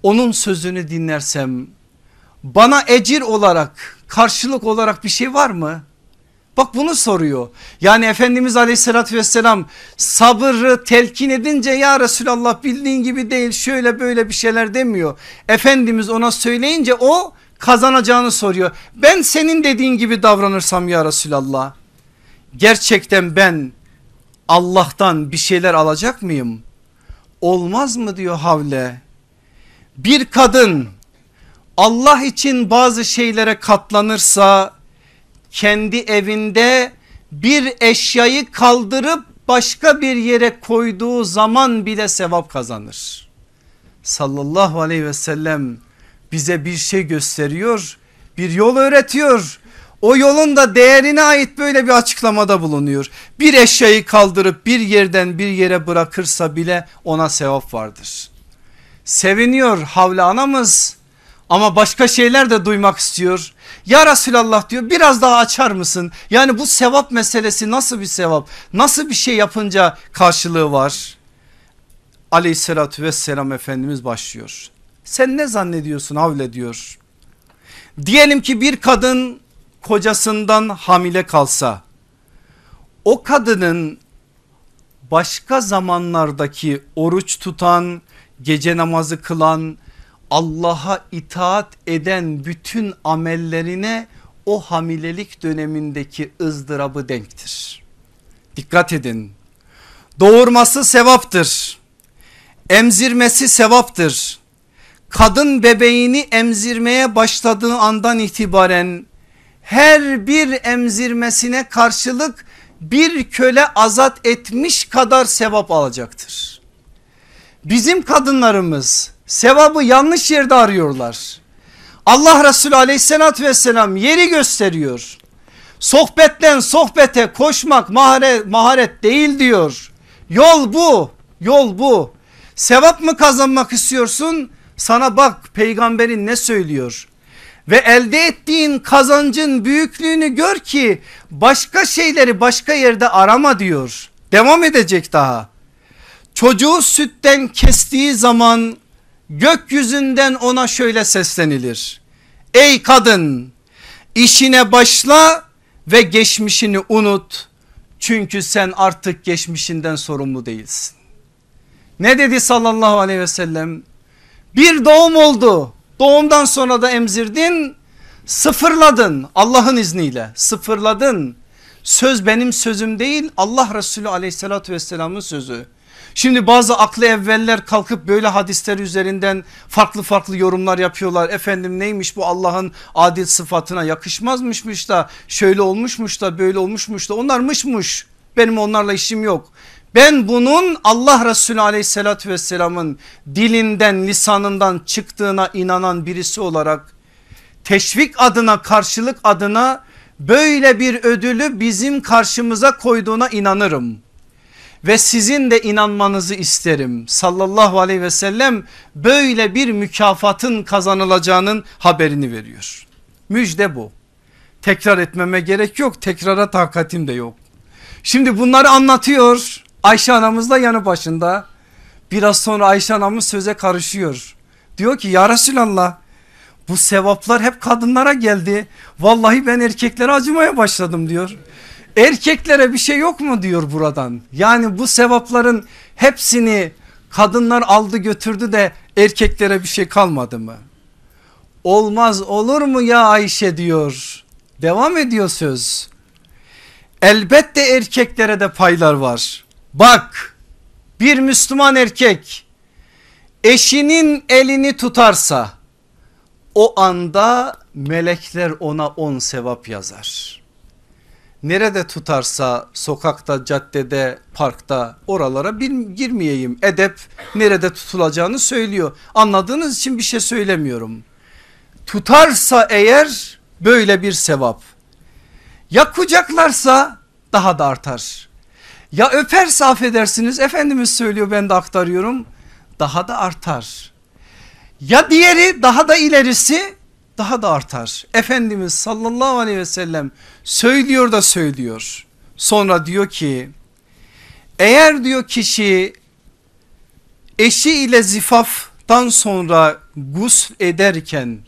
onun sözünü dinlersem, bana ecir olarak, karşılık olarak bir şey var mı? Bak bunu soruyor. Yani Efendimiz aleyhissalatü vesselam sabrı telkin edince ya Resulallah bildiğin gibi değil, şöyle böyle bir şeyler demiyor. Efendimiz ona söyleyince o kazanacağını soruyor. Ben senin dediğin gibi davranırsam ya Resulallah, gerçekten ben Allah'tan bir şeyler alacak mıyım? olmaz mı diyor Havle. Bir kadın Allah için bazı şeylere katlanırsa kendi evinde bir eşyayı kaldırıp başka bir yere koyduğu zaman bile sevap kazanır. Sallallahu aleyhi ve sellem bize bir şey gösteriyor, bir yol öğretiyor. O yolun da değerine ait böyle bir açıklamada bulunuyor. Bir eşyayı kaldırıp bir yerden bir yere bırakırsa bile ona sevap vardır. Seviniyor Havle anamız ama başka şeyler de duymak istiyor. Ya Resulallah diyor, biraz daha açar mısın? Yani bu sevap meselesi nasıl bir sevap? Nasıl bir şey yapınca karşılığı var? Aleyhissalatü vesselam Efendimiz başlıyor. Sen ne zannediyorsun Havle diyor. Diyelim ki bir kadın kocasından hamile kalsa, o kadının başka zamanlardaki oruç tutan, gece namazı kılan, Allah'a itaat eden bütün amellerine o hamilelik dönemindeki ızdırabı denktir. Dikkat edin, doğurması sevaptır, emzirmesi sevaptır. Kadın bebeğini emzirmeye başladığı andan itibaren her bir emzirmesine karşılık bir köle azat etmiş kadar sevap alacaktır. Bizim kadınlarımız sevabı yanlış yerde arıyorlar. Allah Resulü aleyhissalatü vesselam yeri gösteriyor. Sohbetten sohbete koşmak maharet değil diyor. Yol bu, yol bu. Sevap mı kazanmak istiyorsun? Sana bak peygamberin ne söylüyor? Ve elde ettiğin kazancın büyüklüğünü gör ki başka şeyleri başka yerde arama diyor. Devam edecek daha. Çocuğu sütten kestiği zaman gökyüzünden ona şöyle seslenilir. Ey kadın, işine başla ve geçmişini unut. Çünkü sen artık geçmişinden sorumlu değilsin. Ne dedi sallallahu aleyhi ve sellem? Bir doğum oldu. Doğumdan sonra da emzirdin, sıfırladın, Allah'ın izniyle sıfırladın. Söz benim sözüm değil, Allah Resulü aleyhissalatü vesselamın sözü. Şimdi bazı aklı evveller kalkıp böyle hadisler üzerinden farklı farklı yorumlar yapıyorlar. Efendim neymiş bu, Allah'ın adil sıfatına yakışmazmışmış da şöyle olmuşmuş da böyle olmuşmuş da onlarmışmış. Benim onlarla işim yok. Ben bunun Allah Resulü aleyhissalatü vesselamın dilinden, lisanından çıktığına inanan birisi olarak teşvik adına, karşılık adına böyle bir ödülü bizim karşımıza koyduğuna inanırım. Ve sizin de inanmanızı isterim. Sallallahu aleyhi ve sellem böyle bir mükafatın kazanılacağının haberini veriyor. Müjde bu. Tekrar etmeme gerek yok. Tekrara takatim de yok. Şimdi bunları anlatıyor. Ayşe anamız da yanı başında. Biraz sonra Ayşe anamız söze karışıyor. Diyor ki ya Resulallah, bu sevaplar hep kadınlara geldi. Vallahi ben erkeklere acımaya başladım diyor. Erkeklere bir şey yok mu diyor buradan. Yani bu sevapların hepsini kadınlar aldı götürdü de erkeklere bir şey kalmadı mı? Olmaz olur mu ya Ayşe diyor. Devam ediyor söz. Elbette erkeklere de paylar var. Bak, bir Müslüman erkek eşinin elini tutarsa o anda melekler ona 10 sevap yazar. Nerede tutarsa, sokakta, caddede, parkta, oralara bir girmeyeyim. Edep nerede tutulacağını söylüyor. Anladığınız için bir şey söylemiyorum. Tutarsa eğer böyle bir sevap. Ya kucaklarsa daha da artar. Ya öperse, affedersiniz Efendimiz söylüyor ben de aktarıyorum, daha da artar. Ya diğeri, daha da ilerisi, daha da artar. Efendimiz sallallahu aleyhi ve sellem söylüyor da söylüyor. Sonra diyor ki eğer diyor kişi eşi ile zifaftan sonra gusül ederken,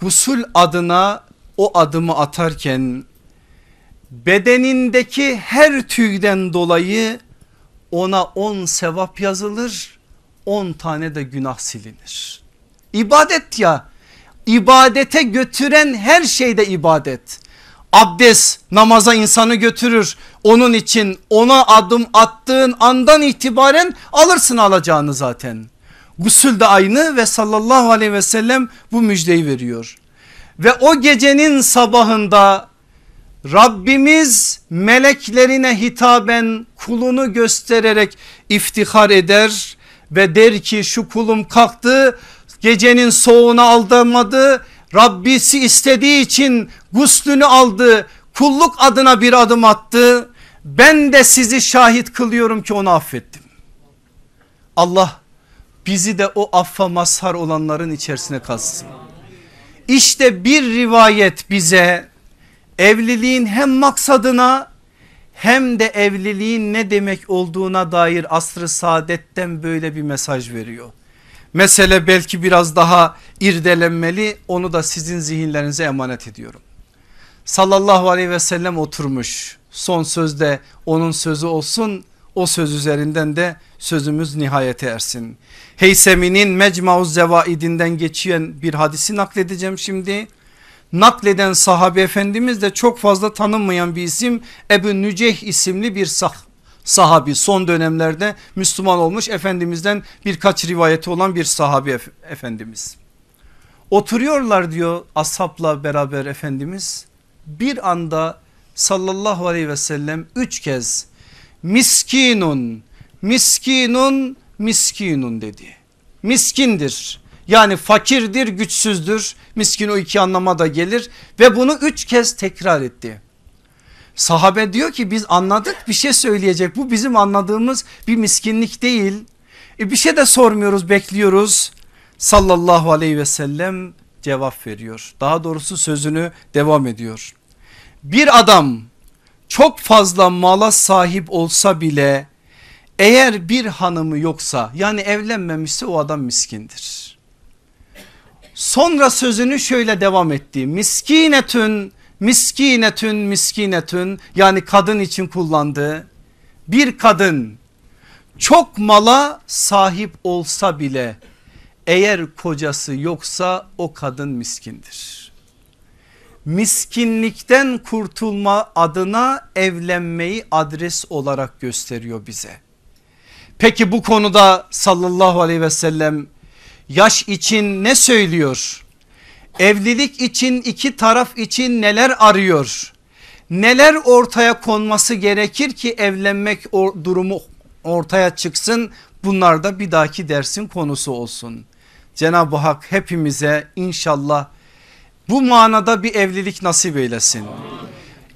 gusül adına o adımı atarken bedenindeki her tüyden dolayı ona 10 sevap yazılır, 10 tane de günah silinir. İbadet ya, ibadete götüren her şeyde ibadet. Abdest namaza insanı götürür. Onun için ona adım attığın andan itibaren alırsın alacağını zaten. Gusül de aynı ve sallallahu aleyhi ve sellem bu müjdeyi veriyor. Ve o gecenin sabahında Rabbimiz meleklerine hitaben kulunu göstererek iftihar eder ve der ki şu kulum kalktı, gecenin soğuğuna aldanmadı, Rabbisi istediği için guslünü aldı, kulluk adına bir adım attı, ben de sizi şahit kılıyorum ki onu affettim. Allah bizi de o affa mazhar olanların içerisine katsın. İşte bir rivayet bize evliliğin hem maksadına hem de evliliğin ne demek olduğuna dair asr-ı saadetten böyle bir mesaj veriyor. Mesele belki biraz daha irdelenmeli, onu da sizin zihinlerinize emanet ediyorum. Sallallahu aleyhi ve sellem oturmuş, son sözde onun sözü olsun, o söz üzerinden de sözümüz nihayete ersin. Heysemi'nin Mecmu'z Zevaidinden geçen bir hadisi nakledeceğim şimdi. Nakleden sahabe efendimiz de çok fazla tanınmayan bir isim, Ebu Nüceh isimli bir sahabi, son dönemlerde Müslüman olmuş, efendimizden birkaç rivayeti olan bir sahabi efendimiz. Oturuyorlar diyor ashabla beraber efendimiz, bir anda sallallahu aleyhi ve sellem 3 kez miskinun, miskinun, miskinun dedi. Miskindir yani fakirdir, güçsüzdür, miskin o iki anlama da gelir ve bunu 3 kez tekrar etti. Sahabe diyor ki biz anladık, bir şey söyleyecek, bu bizim anladığımız bir miskinlik değil. Bir şey de sormuyoruz, bekliyoruz. Sallallahu aleyhi ve sellem cevap veriyor, daha doğrusu sözünü devam ediyor. Bir adam çok fazla mala sahip olsa bile eğer bir hanımı yoksa, yani evlenmemişse, o adam miskindir. Sonra sözünü şöyle devam etti. Miskinetün, miskinetün, miskinetün, yani kadın için kullandığı, bir kadın çok mala sahip olsa bile eğer kocası yoksa o kadın miskindir. Miskinlikten kurtulma adına evlenmeyi adres olarak gösteriyor bize. Peki bu konuda sallallahu aleyhi ve sellem yaş için ne söylüyor? Evlilik için, iki taraf için neler arıyor? Neler ortaya konması gerekir ki evlenmek durumu ortaya çıksın? Bunlar da bir dahaki dersin konusu olsun. Cenab-ı Hak hepimize inşallah bu manada bir evlilik nasip eylesin.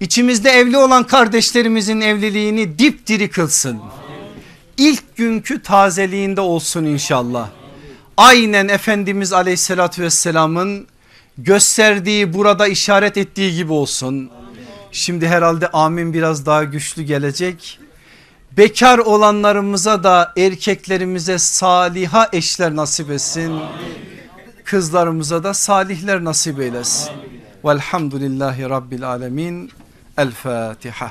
İçimizde evli olan kardeşlerimizin evliliğini dipdiri kılsın. İlk günkü tazeliğinde olsun inşallah. Aynen Efendimiz aleyhissalatü vesselamın gösterdiği, burada işaret ettiği gibi olsun. Şimdi herhalde amin biraz daha güçlü gelecek. Bekar olanlarımıza da erkeklerimize saliha eşler nasip etsin. Kızlarımıza da salihler nasip eylesin. Velhamdülillahi Rabbil alemin. El Fatiha.